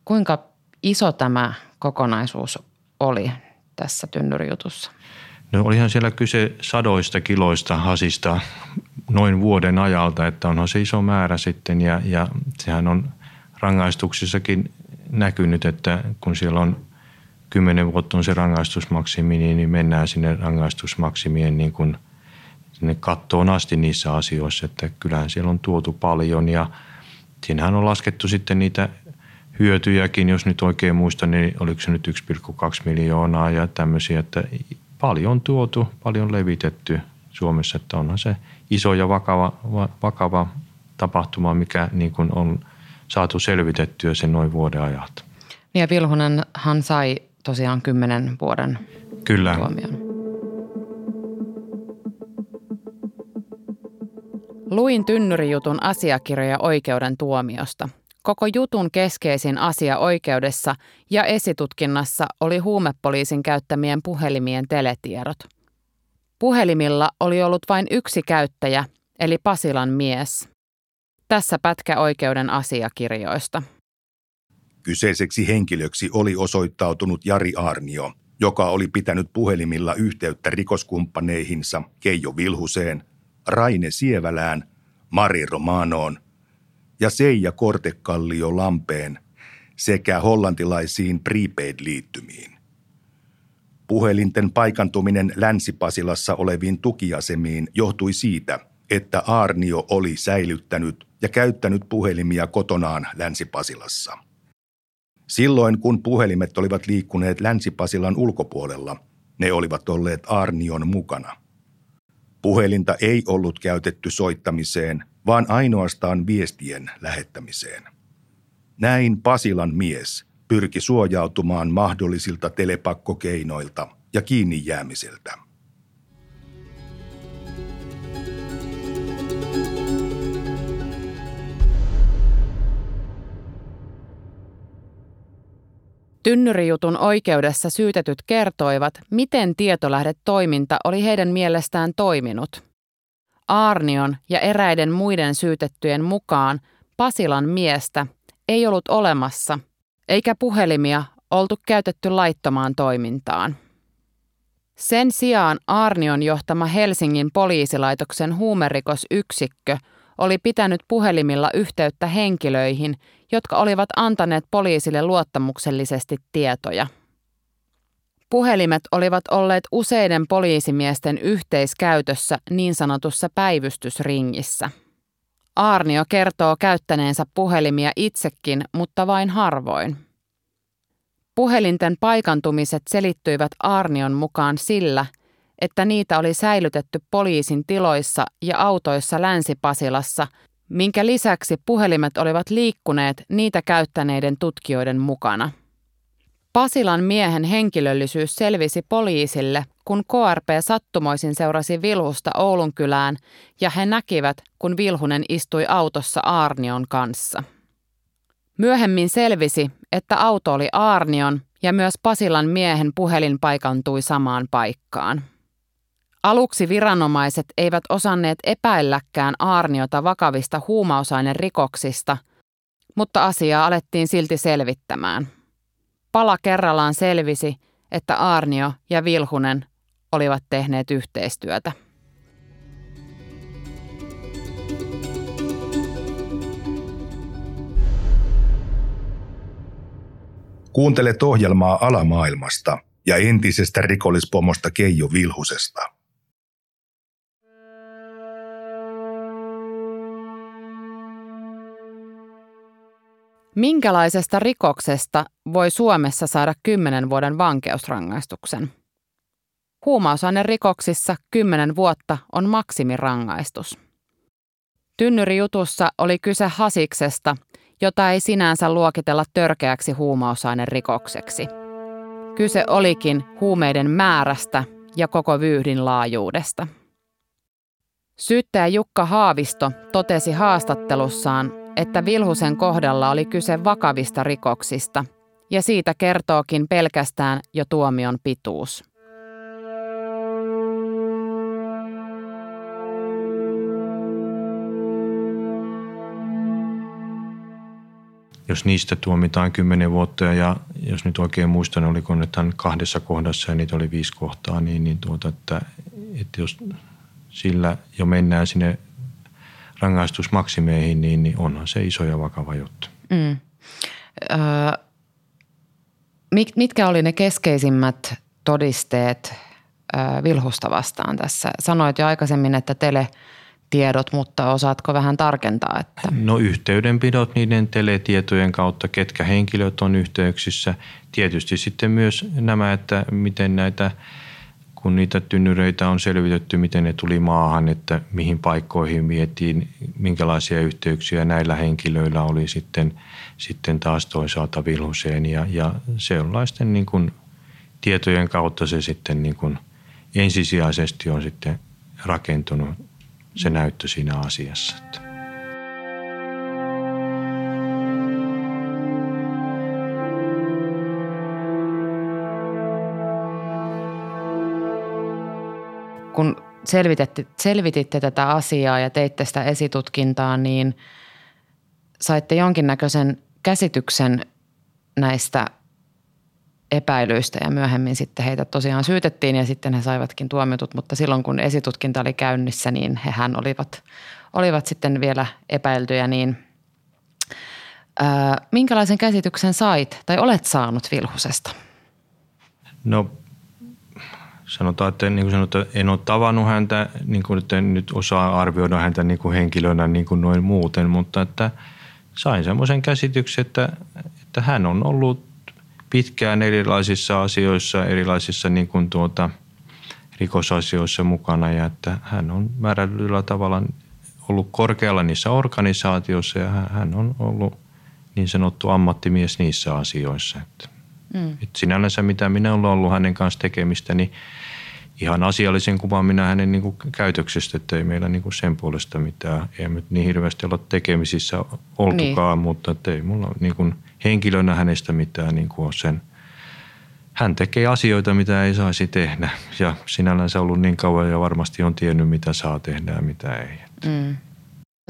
kuinka iso tämä kokonaisuus oli tässä tynnyrijutussa? No olihan siellä kyse sadoista kiloista hasista noin vuoden ajalta, että onhan se iso määrä sitten ja, ja sehän on rangaistuksissakin näkynyt, että kun siellä on kymmenen vuotta on se rangaistusmaksimi, niin mennään sinne rangaistusmaksimien niin kuin sinne kattoon asti niissä asioissa, että kyllähän siellä on tuotu paljon ja siinähän on laskettu sitten niitä hyötyjäkin, jos nyt oikein muistan, niin oliko se nyt yksi pilkku kaksi miljoonaa ja tämmöisiä, että paljon tuotu, paljon levitetty Suomessa, että onhan se iso ja vakava, va, vakava tapahtuma, mikä niin kuin on saatu selvitettyä sen noin vuoden ajalta. Ja Vilhunenhan sai tosiaan kymmenen vuoden Kyllä. tuomion. Luin tynnyrijutun asiakirjoja oikeuden tuomiosta. Koko jutun keskeisin asia oikeudessa ja esitutkinnassa oli huumepoliisin käyttämien puhelimien teletiedot. Puhelimilla oli ollut vain yksi käyttäjä, eli Pasilan mies. Tässä pätkä oikeuden asiakirjoista. Kyseiseksi henkilöksi oli osoittautunut Jari Aarnio, joka oli pitänyt puhelimilla yhteyttä rikoskumppaneihinsa Keijo Vilhuseen, Raine Sievälään, Mari Romanoon ja Seija Kortekallio Lampeen sekä hollantilaisiin prepaid-liittymiin. Puhelinten paikantuminen Länsi-Pasilassa oleviin tukiasemiin johtui siitä, että Aarnio oli säilyttänyt ja käyttänyt puhelimia kotonaan Länsi-Pasilassa. Silloin kun puhelimet olivat liikkuneet Länsi-Pasilan ulkopuolella, ne olivat olleet Aarnion mukana. Puhelinta ei ollut käytetty soittamiseen, vaan ainoastaan viestien lähettämiseen. Näin Pasilan mies pyrki suojautumaan mahdollisilta telepakkokeinoilta ja kiinni jäämiseltä. Tynnyrijutun oikeudessa syytetyt kertoivat, miten tietolähdetoiminta oli heidän mielestään toiminut. Aarnion ja eräiden muiden syytettyjen mukaan Pasilan miestä ei ollut olemassa, eikä puhelimia oltu käytetty laittomaan toimintaan. Sen sijaan Aarnion johtama Helsingin poliisilaitoksen huumerikosyksikkö oli pitänyt puhelimilla yhteyttä henkilöihin, jotka olivat antaneet poliisille luottamuksellisesti tietoja. Puhelimet olivat olleet useiden poliisimiesten yhteiskäytössä niin sanotussa päivystysringissä. Aarnio kertoo käyttäneensä puhelimia itsekin, mutta vain harvoin. Puhelinten paikantumiset selittyivät Aarnion mukaan sillä, että niitä oli säilytetty poliisin tiloissa ja autoissa Länsi-Pasilassa, minkä lisäksi puhelimet olivat liikkuneet niitä käyttäneiden tutkijoiden mukana. Pasilan miehen henkilöllisyys selvisi poliisille, kun K R P sattumoisin seurasi Vilhusta Oulun kylään ja he näkivät, kun Vilhunen istui autossa Aarnion kanssa. Myöhemmin selvisi, että auto oli Aarnion ja myös Pasilan miehen puhelin paikantui samaan paikkaan. Aluksi viranomaiset eivät osanneet epäilläkään Aarniota vakavista huumausainerikoksista, mutta asiaa alettiin silti selvittämään. Pala kerrallaan selvisi, että Aarnio ja Vilhunen olivat tehneet yhteistyötä. Kuuntelet ohjelmaa alamaailmasta ja entisestä rikollispomosta Keijo Vilhusesta. Minkälaisesta rikoksesta voi Suomessa saada kymmenen vuoden vankeusrangaistuksen? Huumausainerikoksissa kymmenen vuotta on maksimirangaistus. Tynnyrijutussa oli kyse hasiksesta, jota ei sinänsä luokitella törkeäksi huumausainerikokseksi. Kyse olikin huumeiden määrästä ja koko vyyhdin laajuudesta. Syyttäjä Jukka Haavisto totesi haastattelussaan, että Vilhusen kohdalla oli kyse vakavista rikoksista, ja siitä kertookin pelkästään jo tuomion pituus. Jos niistä tuomitaan kymmenen vuotta ja jos nyt oikein muistan, oliko ne tämän kahdessa kohdassa ja niitä oli viisi kohtaa, niin, niin tuota, että, että jos sillä jo mennään sinne rangaistusmaksimeihin, niin, niin onhan se iso ja vakava juttu. Mm. Öö, mit, mitkä oli ne keskeisimmät todisteet öö, Vilhusta vastaan tässä? Sanoit jo aikaisemmin, että teletiedot, mutta osaatko vähän tarkentaa? Että... No yhteydenpidot niiden teletietojen kautta, ketkä henkilöt on yhteyksissä. Tietysti sitten myös nämä, että miten näitä... Kun niitä tynnyreitä on selvitetty, miten ne tuli maahan, että mihin paikkoihin vietiin, minkälaisia yhteyksiä näillä henkilöillä oli sitten, sitten taas toisaalta Vilhuseen. Ja, ja sellaisten niin kuin tietojen kautta se sitten niin kuin ensisijaisesti on sitten rakentunut se näyttö siinä asiassa. Kun selvititte tätä asiaa ja teitte sitä esitutkintaa, niin saitte jonkinnäköisen käsityksen näistä epäilyistä ja myöhemmin sitten heitä tosiaan syytettiin ja sitten he saivatkin tuomitut, mutta silloin kun esitutkinta oli käynnissä, niin hehän olivat, olivat sitten vielä epäiltyjä, niin ää, minkälaisen käsityksen sait tai olet saanut Vilhusesta? No... Sanotaan, että, niin kuin sanotaan, en ole tavannut häntä, niin kuin, että en nyt osaa arvioida häntä niin kuin henkilönä niin kuin noin muuten, mutta että sain semmoisen käsityksen, että, että hän on ollut pitkään erilaisissa asioissa, erilaisissa niin kuin tuota, rikosasioissa mukana ja että hän on määrätyllä tavalla ollut korkealla niissä organisaatioissa ja hän on ollut niin sanottu ammattimies niissä asioissa, että. Mm. Sinällänsä mitä minä olen ollut hänen kanssa tekemistä, niin ihan asiallisen kuvan minä hänen niin kuin käytöksestä, että ei meillä niin kuin sen puolesta mitään. Ei nyt niin hirveästi olla tekemisissä oltukaan, niin. Mutta ei mulla niin kuin henkilönä hänestä mitään niin kuin ole sen. Hän tekee asioita, mitä ei saisi tehdä ja sinällänsä ollut niin kauan ja varmasti on tiennyt, mitä saa tehdä ja mitä ei. Mm.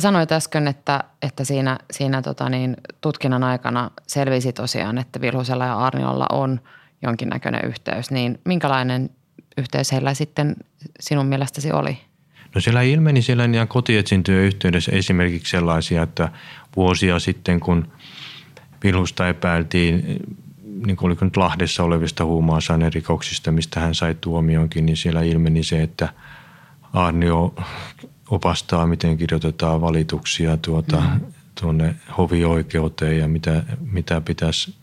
Sanoit äsken, että, että siinä, siinä tota niin, tutkinnan aikana selvisi tosiaan, että Vilhusella ja Aarniolla on jonkinnäköinen yhteys. Niin minkälainen yhteys heillä sitten sinun mielestäsi oli? No siellä ilmeni siellä ihan kotietsintöjen yhteydessä esimerkiksi sellaisia, että vuosia sitten kun Vilhusta epäiltiin, niin kuin oliko nyt Lahdessa olevista huumausainerikoksista, mistä hän sai tuomionkin, niin siellä ilmeni se, että Aarnio... opastaa, miten kirjoitetaan valituksia tuota, mm-hmm. tuonne hovioikeuteen ja mitä, mitä pitäisi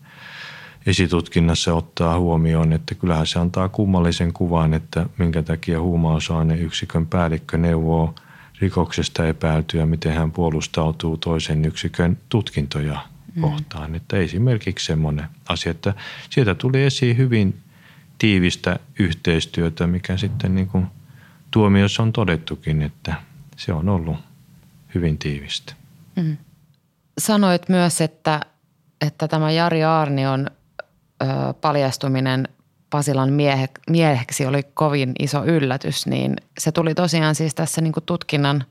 esitutkinnassa ottaa huomioon. Että kyllähän se antaa kummallisen kuvan, että minkä takia huumausaineyksikön päällikkö neuvoo rikoksesta epäiltyä, miten hän puolustautuu toisen yksikön tutkintoja mm-hmm. kohtaan. Että esimerkiksi semmoinen asia, että sieltä tuli esiin hyvin tiivistä yhteistyötä, mikä sitten niin kuin tuomiossa on todettukin, että se on ollut hyvin tiivistä. Mm. Sanoit myös, että, että tämä Jari Aarnion ö, paljastuminen Pasilan miehe, mieheksi oli kovin iso yllätys, niin se tuli tosiaan siis tässä niin kuin tutkinnan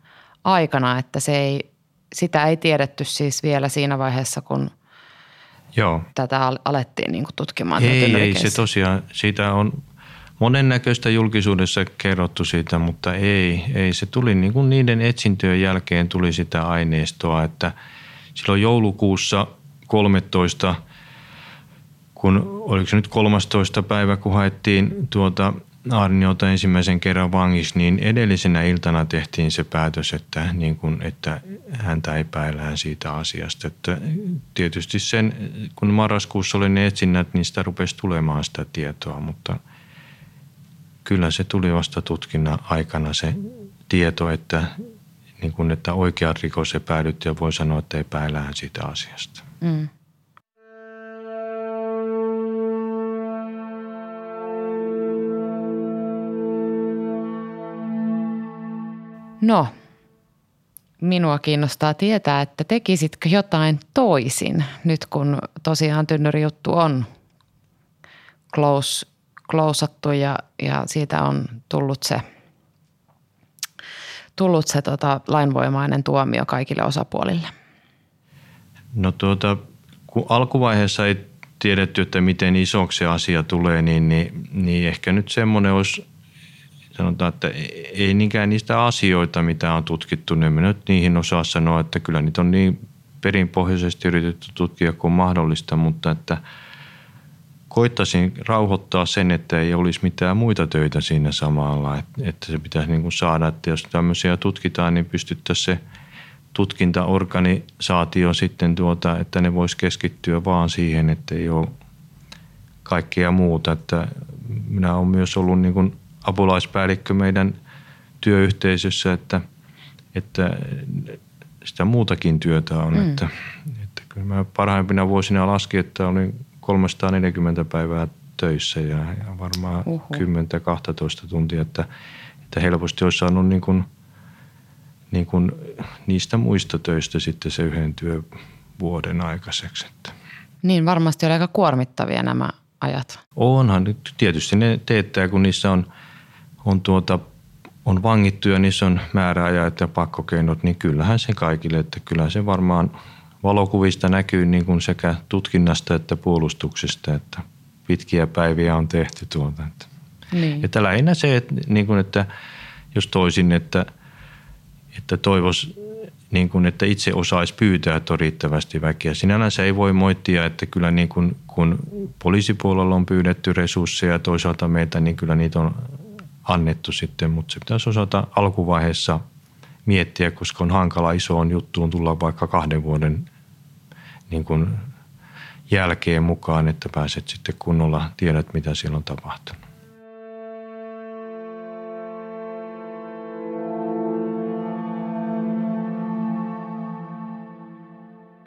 aikana, että se ei, sitä ei tiedetty siis vielä siinä vaiheessa, kun Joo. tätä alettiin niin kuin tutkimaan. Ei, ei se tosiaan, siitä on... Monennäköistä julkisuudessa kerrottu siitä, mutta ei. ei. Se tuli niin kuin niiden etsintöjen jälkeen tuli sitä aineistoa, että silloin joulukuussa kolmastoista, kun oliko se nyt kolmastoista päivä, kun haettiin tuota Aarniota ensimmäisen kerran vangissa, niin edellisenä iltana tehtiin se päätös, että, niin kun, että häntä epäillään siitä asiasta. Että tietysti sen, kun marraskuussa oli ne etsinnät, niin sitä rupesi tulemaan sitä tietoa, mutta kyllä se tuli vasta tutkinnan aikana se tieto, että, niin kun, että oikea rikos epäilyt ja voi sanoa, että epäillään siitä asiasta. Mm. No, minua kiinnostaa tietää, että tekisitkö jotain toisin nyt, kun tosiaan tynnyrijuttu on close, closeattu ja, ja siitä on tullut se, tullut se tota, lainvoimainen tuomio kaikille osapuolille. No tuota, kun alkuvaiheessa ei tiedetty, että miten isoksi asia tulee, niin, niin, niin ehkä nyt semmoinen olisi... Sanotaan, että ei niinkään niistä asioita, mitä on tutkittu, niin minä nyt niihin osaa sanoa, että kyllä niitä on niin perinpohjaisesti yritetty tutkia kuin mahdollista, mutta että koittaisin rauhoittaa sen, että ei olisi mitään muita töitä siinä samalla, että se pitäisi niin kuin saada, että jos tämmöisiä tutkitaan, niin pystyttäisiin se tutkintaorganisaatio sitten tuota, että ne voisi keskittyä vaan siihen, että ei ole kaikkea muuta, että minä olen myös ollut niin kuin apulaispäällikkö meidän työyhteisössä, että, että sitä muutakin työtä on. Mm. Että, että kyllä mä parhaimpina vuosina laskin, että olin kolmesataaneljäkymmentä päivää töissä ja, ja varmaan Uhu. kymmenen kaksitoista tuntia, että, että helposti olisi saanut niin kuin, niin kuin niistä muista töistä sitten se yhden työvuoden aikaiseksi. Että. Niin, varmasti oli aika kuormittavia nämä ajat. Onhan, tietysti ne teettää, kun niissä on on, tuota, on vangittuja, niissä on määräajat ja pakkokeinot, niin kyllähän se kaikille, että kyllä se varmaan valokuvista näkyy niin kuin sekä tutkinnasta että puolustuksesta, että pitkiä päiviä on tehty tuolta. Niin. Että lähinnä se, että, niin kuin, että jos toisin, että, että toivoisi, niin kuin, että itse osaisi pyytää, että on riittävästi väkeä. Sinällään se ei voi moittia, että kyllä niin kuin, kun poliisipuolella on pyydetty resursseja ja toisaalta meitä, niin kyllä niitä on annettu sitten, mutta se pitäisi osata alkuvaiheessa miettiä, koska on hankala isoon juttuun tulla vaikka kahden vuoden niin kuin jälkeen mukaan, että pääset sitten kunnolla, tiedät mitä siellä on tapahtunut.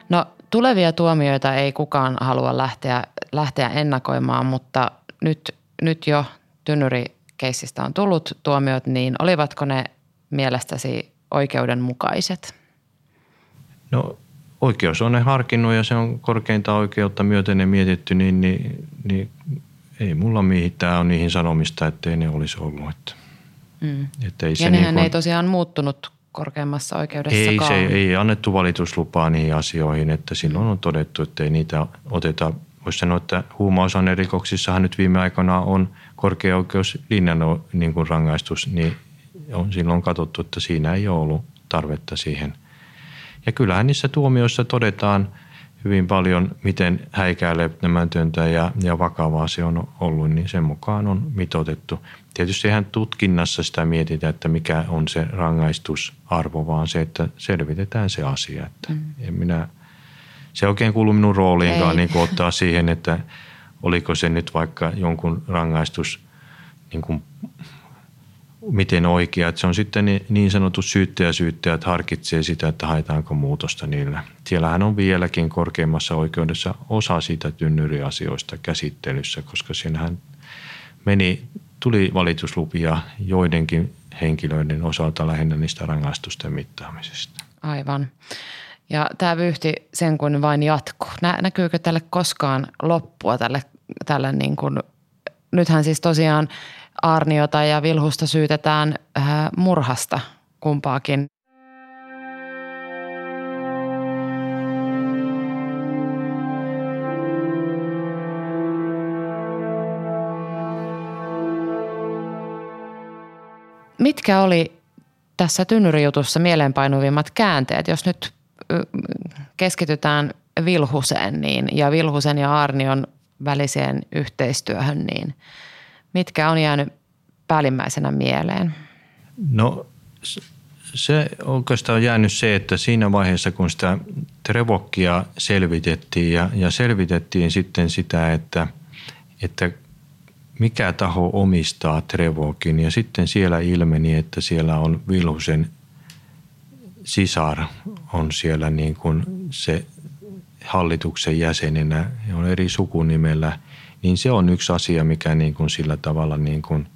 No tulevia tuomioita ei kukaan halua lähteä, lähteä ennakoimaan, mutta nyt, nyt jo tynnyri keissistä on tullut tuomiot, niin olivatko ne mielestäsi oikeudenmukaiset? No oikeus on ne harkinnut ja se on korkeinta oikeutta myöten ne mietitty, niin, niin, niin ei mulla mitään ole niihin sanomista, ettei ne olisi ollut. Että, mm. että ei ja se nehän niin kuin, ei tosiaan muuttunut korkeimmassa oikeudessakaan. Ei, se ei annettu valituslupaa niihin asioihin, että silloin on todettu, että ei niitä oteta. Voisi sanoa, että huumausainerikoksissahan nyt viime aikana on korkea oikeus linjannut niin kuin rangaistus, niin on silloin katsottu, että siinä ei ole ollut tarvetta siihen. Ja kyllähän niissä tuomioissa todetaan hyvin paljon, miten häikäilemätöntä ja, ja vakavaa se on ollut, niin sen mukaan on mitoitettu. Tietysti eihän tutkinnassa sitä mietitä, että mikä on se rangaistusarvo, vaan se, että selvitetään se asia. Että en minä... Se oikein kuuluu minun rooliinkaan niin kuin ottaa siihen, että oliko se nyt vaikka jonkun rangaistus, niin kuin, miten oikea. Että se on sitten niin sanottu syyttäjä syyttäjät harkitsee sitä, että haetaanko muutosta niillä. Siellähän on vieläkin korkeimmassa oikeudessa osa siitä tynnyriasioista käsittelyssä, koska siinähän meni, tuli valituslupia joidenkin henkilöiden osalta lähinnä niistä rangaistusten mittaamisesta. Aivan. Ja tämä vyyhti sen kun vain jatkuu. Nä, näkyykö tälle koskaan loppua? Tälle, tälle niin kuin, nythän siis tosiaan Aarniota ja Vilhusta syytetään äh, murhasta kumpaakin. Mitkä oli tässä tynnyrijutussa mieleenpainuvimmat käänteet, jos nyt keskitytään Vilhuseen niin, ja Vilhusen ja Aarnion väliseen yhteistyöhön, niin mitkä on jäänyt päällimmäisenä mieleen? No se oikeastaan jäänyt se, että siinä vaiheessa kun sitä Trevocia selvitettiin ja, ja selvitettiin sitten sitä, että, että mikä taho omistaa Trevocin ja sitten siellä ilmeni, että siellä on Vilhusen sisar on siellä niin kuin se hallituksen jäsenenä ja on eri sukunimellä, niin se on yksi asia, mikä niin kuin sillä tavalla niin kuin,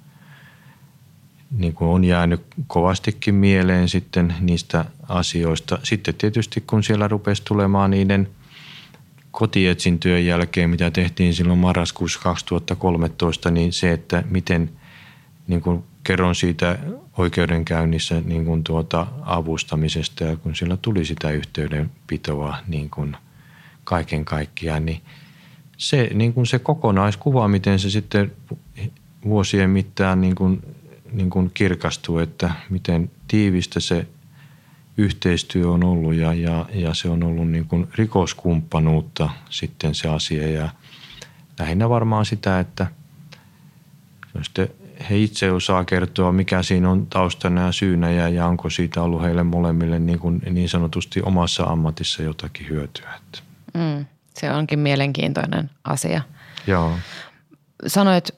niin kuin on jäänyt kovastikin mieleen sitten niistä asioista. Sitten tietysti kun siellä rupesi tulemaan niiden kotietsintöjen jälkeen, mitä tehtiin silloin marraskuussa kaksituhattakolmetoista, niin se, että miten niin kuin kerron siitä oikeudenkäynnissä niin kuin tuota avustamisesta ja kun sillä tuli sitä yhteydenpitoa niin kuin kaiken kaikkiaan, niin se, niin kuin se kokonaiskuva, miten se sitten vuosien mittaan niin kuin, niin kuin kirkastuu, että miten tiivistä se yhteistyö on ollut ja, ja, ja se on ollut niin kuin rikoskumppanuutta sitten se asia ja lähinnä varmaan sitä, että sitten he itse osaa kertoa, mikä siinä on taustana ja syynä ja, ja onko siitä ollut heille molemmille niin, kuin niin sanotusti omassa ammatissa jotakin hyötyä. Mm, se onkin mielenkiintoinen asia. Joo. Sanoit,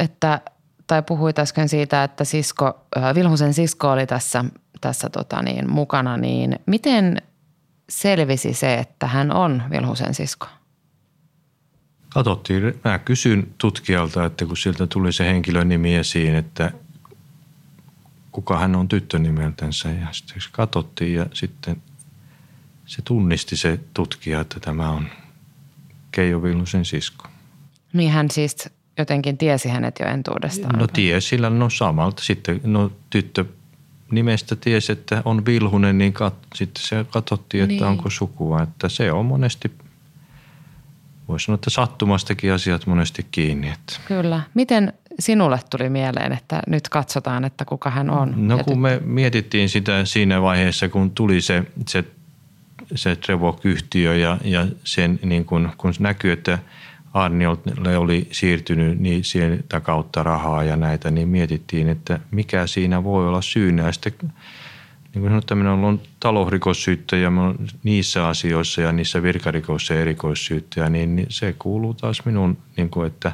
että, tai puhuit äsken siitä, että sisko, Vilhusen sisko oli tässä, tässä tota niin, mukana, niin miten selvisi se, että hän on Vilhusen sisko? Katsottiin, mä kysyn tutkijalta, että kun sieltä tuli se henkilön nimi esiin, että kuka hän on tyttönimeltänsä ja sitten katsottiin ja sitten se tunnisti se tutkija, että tämä on Keijo Vilhusen sisko. Niin hän siis jotenkin tiesi hänet jo entuudestaan. No tiesi, sillä no samalta sitten no tyttönimestä tiesi, että on Vilhunen, niin kat- sitten se katsottiin, että niin. Onko sukua, että se on monesti voisi sanoa, että sattumastakin asiat monesti kiinni. Kyllä. Miten sinulle tuli mieleen, että nyt katsotaan, että kuka hän on? No kun me mietittiin sitä siinä vaiheessa, kun tuli se, se, se Trevoc-yhtiö ja, ja sen, niin kun, kun näkyy, että Aarniolle oli siirtynyt niin sieltä kautta rahaa ja näitä, niin mietittiin, että mikä siinä voi olla syynä. Sitten niin kuin sanottu, minä olen talousrikossyyttäjä, minä olen niissä asioissa ja niissä virkarikoissa ja erikoissyyttäjä, niin se kuuluu taas minun, niin kuin, että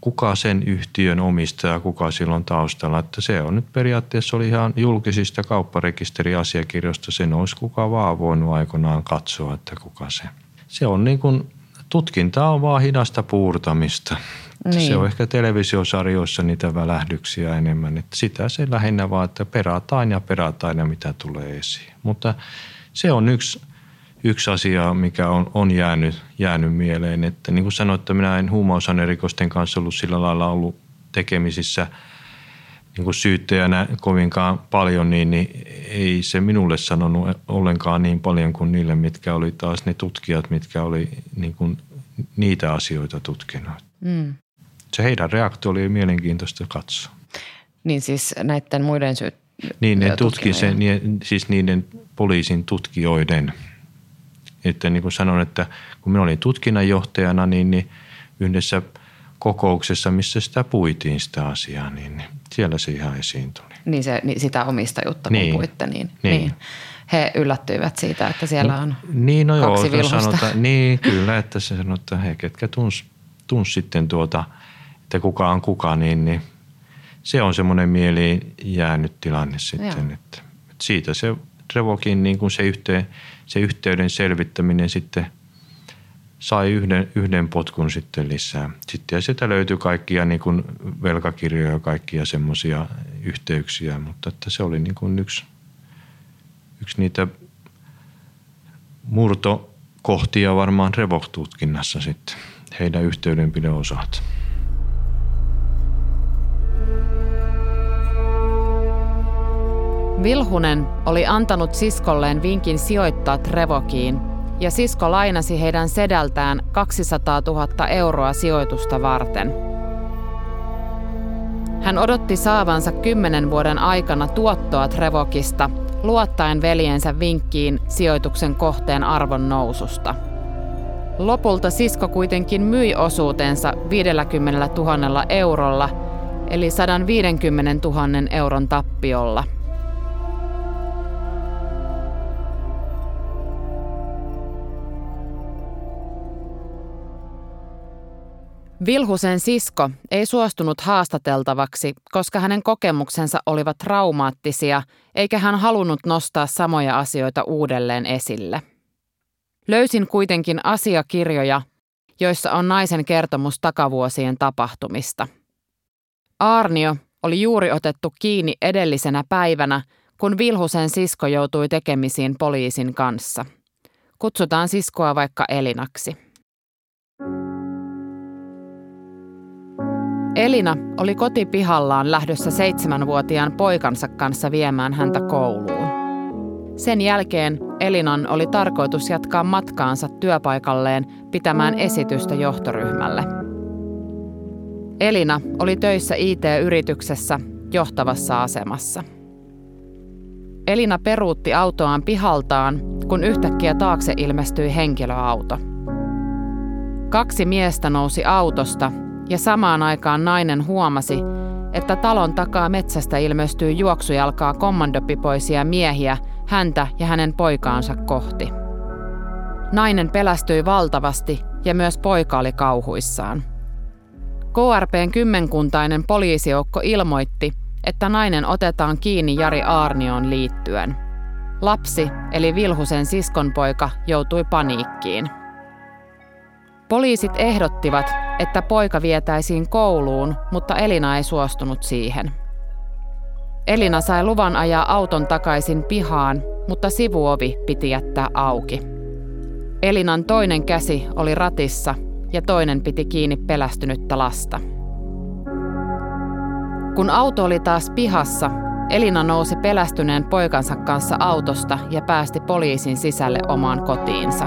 kuka sen yhtiön omistaa, kuka silloin taustalla. Että se on nyt periaatteessa oli ihan julkisista kaupparekisteriasiakirjoista, sen olisi kuka vaan voinut aikanaan katsoa, että kuka se. Se on niin kuin, tutkinta on vaan hidasta puurtamista. Niin. Se on ehkä televisiosarjoissa niitä välähdyksiä enemmän. Että sitä se lähinnä vaan, että perataan ja perataan ja mitä tulee esiin. Mutta se on yksi, yksi asia, mikä on, on jäänyt, jäänyt mieleen. Että niin kuin sanoin, että minä en huumausainerikosten kanssa ollut sillä lailla ollut tekemisissä niin kuin syyttäjänä kovinkaan paljon, niin, niin ei se minulle sanonut ollenkaan niin paljon kuin niille, mitkä oli taas ne tutkijat, mitkä oli niin kuin niitä asioita tutkinut. Mm. Se heidän reaktio oli mielenkiintoista katsoa. Niin siis näiden muiden syyt... Niin ne tutki sen, siis niiden poliisin tutkijoiden. Että niin kuin sanon, että kun minä olin tutkinnanjohtajana, niin, niin yhdessä kokouksessa, missä sitä puitiin sitä asiaa, niin siellä se ihan esiin tuli. Niin, se, niin sitä omistajuutta kun niin. puitte, niin... niin. niin. He yllättyivät siitä, että siellä on niin, no kaksi joo, Vilhusta. Sanotaan, niin, kyllä, että se sanoi, että he ketkä tunsi tuns sitten tuota, että kuka on kuka, niin, niin se on semmoinen mieliin jäänyt tilanne sitten. Että, että siitä se Trevocin niin kuin se, yhteen, se yhteyden selvittäminen sitten sai yhden, yhden potkun sitten lisää. Sitten ja sitä löytyi kaikkia niin kuin velkakirjoja ja kaikkia semmoisia yhteyksiä, mutta että se oli niin kuin yksi... Yksi niitä murtokohtia varmaan Trevoc-tutkinnassa sitten, heidän yhteydenpidon osalta. Vilhunen oli antanut siskolleen vinkin sijoittaa Trevociin ja sisko lainasi heidän sedältään kaksisataatuhatta euroa sijoitusta varten. Hän odotti saavansa kymmenen vuoden aikana tuottoa Trevocista – luottaen veljensä vinkkiin sijoituksen kohteen arvon noususta. Lopulta sisko kuitenkin myi osuutensa viidelläkymmenellätuhannella eurolla eli sataviisikymmentätuhatta euron tappiolla. Vilhusen sisko ei suostunut haastateltavaksi, koska hänen kokemuksensa olivat traumaattisia, eikä hän halunnut nostaa samoja asioita uudelleen esille. Löysin kuitenkin asiakirjoja, joissa on naisen kertomus takavuosien tapahtumista. Aarnio oli juuri otettu kiinni edellisenä päivänä, kun Vilhusen sisko joutui tekemisiin poliisin kanssa. Kutsutaan siskoa vaikka Elinaksi. Elina oli kotipihallaan lähdössä seitsemänvuotiaan poikansa kanssa viemään häntä kouluun. Sen jälkeen Elinan oli tarkoitus jatkaa matkaansa työpaikalleen pitämään esitystä johtoryhmälle. Elina oli töissä I T-yrityksessä johtavassa asemassa. Elina peruutti autoaan pihaltaan, kun yhtäkkiä taakse ilmestyi henkilöauto. Kaksi miestä nousi autosta ja samaan aikaan nainen huomasi, että talon takaa metsästä ilmestyy juoksujalkaa kommandopipoisia miehiä häntä ja hänen poikaansa kohti. Nainen pelästyi valtavasti ja myös poika oli kauhuissaan. K R P:n kymmenkuntainen poliisijoukko ilmoitti, että nainen otetaan kiinni Jari Aarnioon liittyen. Lapsi, eli Vilhusen siskonpoika, joutui paniikkiin. Poliisit ehdottivat, että poika vietäisiin kouluun, mutta Elina ei suostunut siihen. Elina sai luvan ajaa auton takaisin pihaan, mutta sivuovi piti jättää auki. Elinan toinen käsi oli ratissa ja toinen piti kiinni pelästynyttä lasta. Kun auto oli taas pihassa, Elina nousi pelästyneen poikansa kanssa autosta ja päästi poliisin sisälle omaan kotiinsa.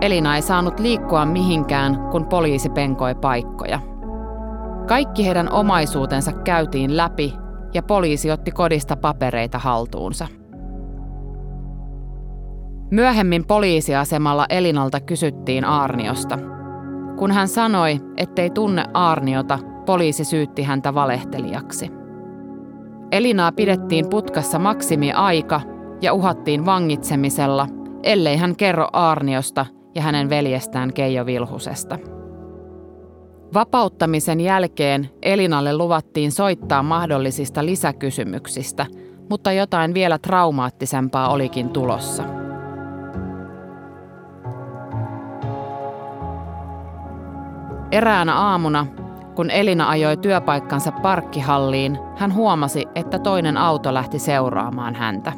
Elina ei saanut liikkua mihinkään, kun poliisi penkoi paikkoja. Kaikki heidän omaisuutensa käytiin läpi ja poliisi otti kodista papereita haltuunsa. Myöhemmin poliisiasemalla Elinalta kysyttiin Aarniosta. Kun hän sanoi, ettei tunne Aarniota, poliisi syytti häntä valehtelijaksi. Elinaa pidettiin putkassa maksimiaika ja uhattiin vangitsemisella, ellei hän kerro Aarniosta ja hänen veljestään Keijo Vilhusesta. Vapauttamisen jälkeen Elinalle luvattiin soittaa mahdollisista lisäkysymyksistä, mutta jotain vielä traumaattisempaa olikin tulossa. Eräänä aamuna, kun Elina ajoi työpaikkansa parkkihalliin, hän huomasi, että toinen auto lähti seuraamaan häntä.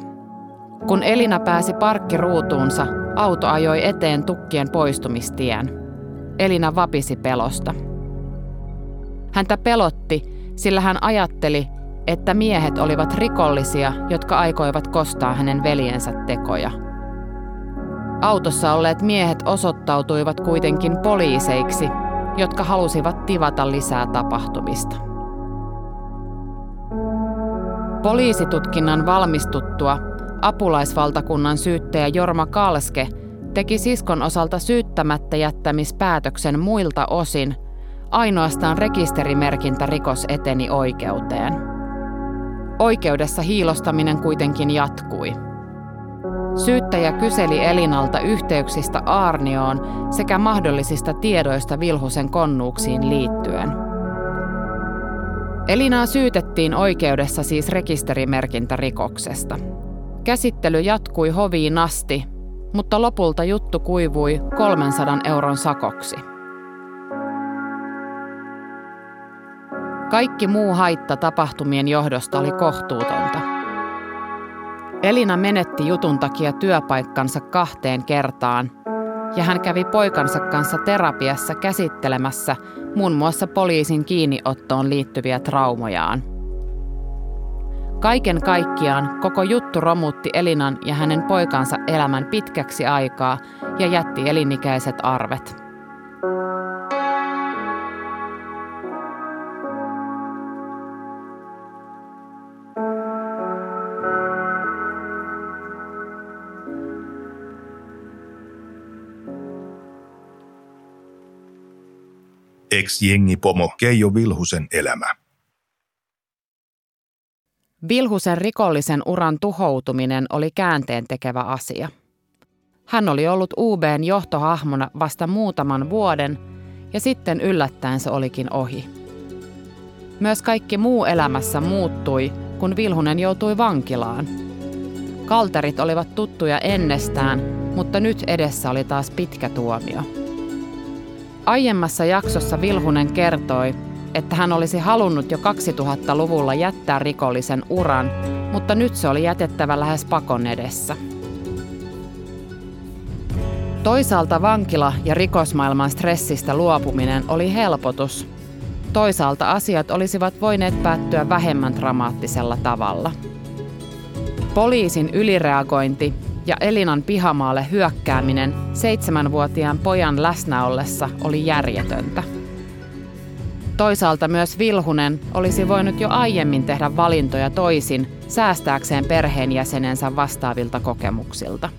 Kun Elina pääsi parkkiruutuunsa, auto ajoi eteen tukkien poistumistien. Elina vapisi pelosta. Häntä pelotti, sillä hän ajatteli, että miehet olivat rikollisia, jotka aikoivat kostaa hänen veljensä tekoja. Autossa olleet miehet osoittautuivat kuitenkin poliiseiksi, jotka halusivat tivata lisää tapahtumista. Poliisitutkinnan valmistuttua apulaisvaltakunnan syyttäjä Jorma Kalske teki siskon osalta syyttämättä jättämispäätöksen muilta osin, ainoastaan rekisterimerkintä rikos eteni oikeuteen. Oikeudessa hiilostaminen kuitenkin jatkui. Syyttäjä kyseli Elinalta yhteyksistä Aarnioon sekä mahdollisista tiedoista Vilhusen konnuuksiin liittyen. Elinaa syytettiin oikeudessa siis rekisterimerkintärikoksesta. Käsittely jatkui hoviin asti, mutta lopulta juttu kuivui kolmensadan euron sakoksi. Kaikki muu haitta tapahtumien johdosta oli kohtuutonta. Elina menetti jutun takia työpaikkansa kahteen kertaan, ja hän kävi poikansa kanssa terapiassa käsittelemässä muun muassa poliisin kiinniottoon liittyviä traumojaan. Kaiken kaikkiaan koko juttu romutti Elinan ja hänen poikansa elämän pitkäksi aikaa ja jätti elinikäiset arvet. Ex-jengipomo Keijo Vilhusen elämä. Vilhusen rikollisen uran tuhoutuminen oli käänteentekevä asia. Hän oli ollut U B:n johtohahmona vasta muutaman vuoden ja sitten yllättäen se olikin ohi. Myös kaikki muu elämässä muuttui, kun Vilhunen joutui vankilaan. Kalterit olivat tuttuja ennestään, mutta nyt edessä oli taas pitkä tuomio. Aiemmassa jaksossa Vilhunen kertoi, että hän olisi halunnut jo kaksituhattaluvulla jättää rikollisen uran, mutta nyt se oli jätettävä lähes pakon edessä. Toisaalta vankila ja rikosmaailman stressistä luopuminen oli helpotus. Toisaalta asiat olisivat voineet päättyä vähemmän dramaattisella tavalla. Poliisin ylireagointi ja Elinan pihamaalle hyökkääminen seitsemänvuotiaan pojan läsnä ollessa oli järjetöntä. Toisaalta myös Vilhunen olisi voinut jo aiemmin tehdä valintoja toisin säästääkseen perheenjäsenensä vastaavilta kokemuksilta.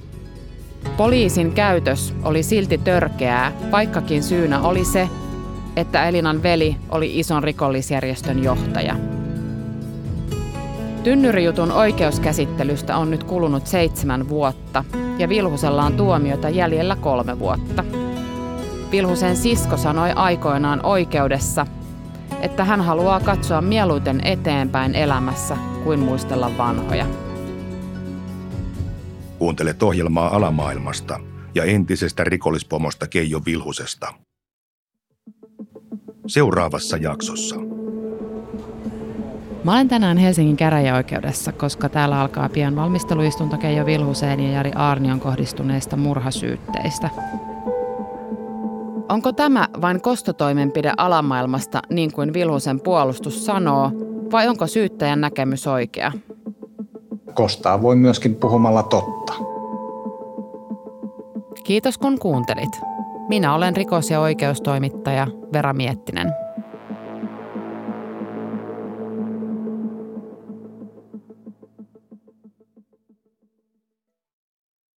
Poliisin käytös oli silti törkeää, vaikkakin syynä oli se, että Elinan veli oli ison rikollisjärjestön johtaja. Tynnyrijutun oikeuskäsittelystä on nyt kulunut seitsemän vuotta ja Vilhusella on tuomiota jäljellä kolme vuotta. Vilhusen sisko sanoi aikoinaan oikeudessa, että hän haluaa katsoa mieluiten eteenpäin elämässä kuin muistella vanhoja. Kuuntelet ohjelmaa alamaailmasta ja entisestä rikollispomosta Keijo Vilhusesta. Seuraavassa jaksossa. Mä olen tänään Helsingin käräjäoikeudessa, koska täällä alkaa pian valmisteluistunto Keijo Vilhuseen ja Jari Aarnion kohdistuneista murhasyytteistä. Onko tämä vain kostotoimenpide alamaailmasta, niin kuin Vilhusen puolustus sanoo, vai onko syyttäjän näkemys oikea? Kostaa voi myöskin puhumalla totta. Kiitos kun kuuntelit. Minä olen rikos- ja oikeustoimittaja Vera Miettinen.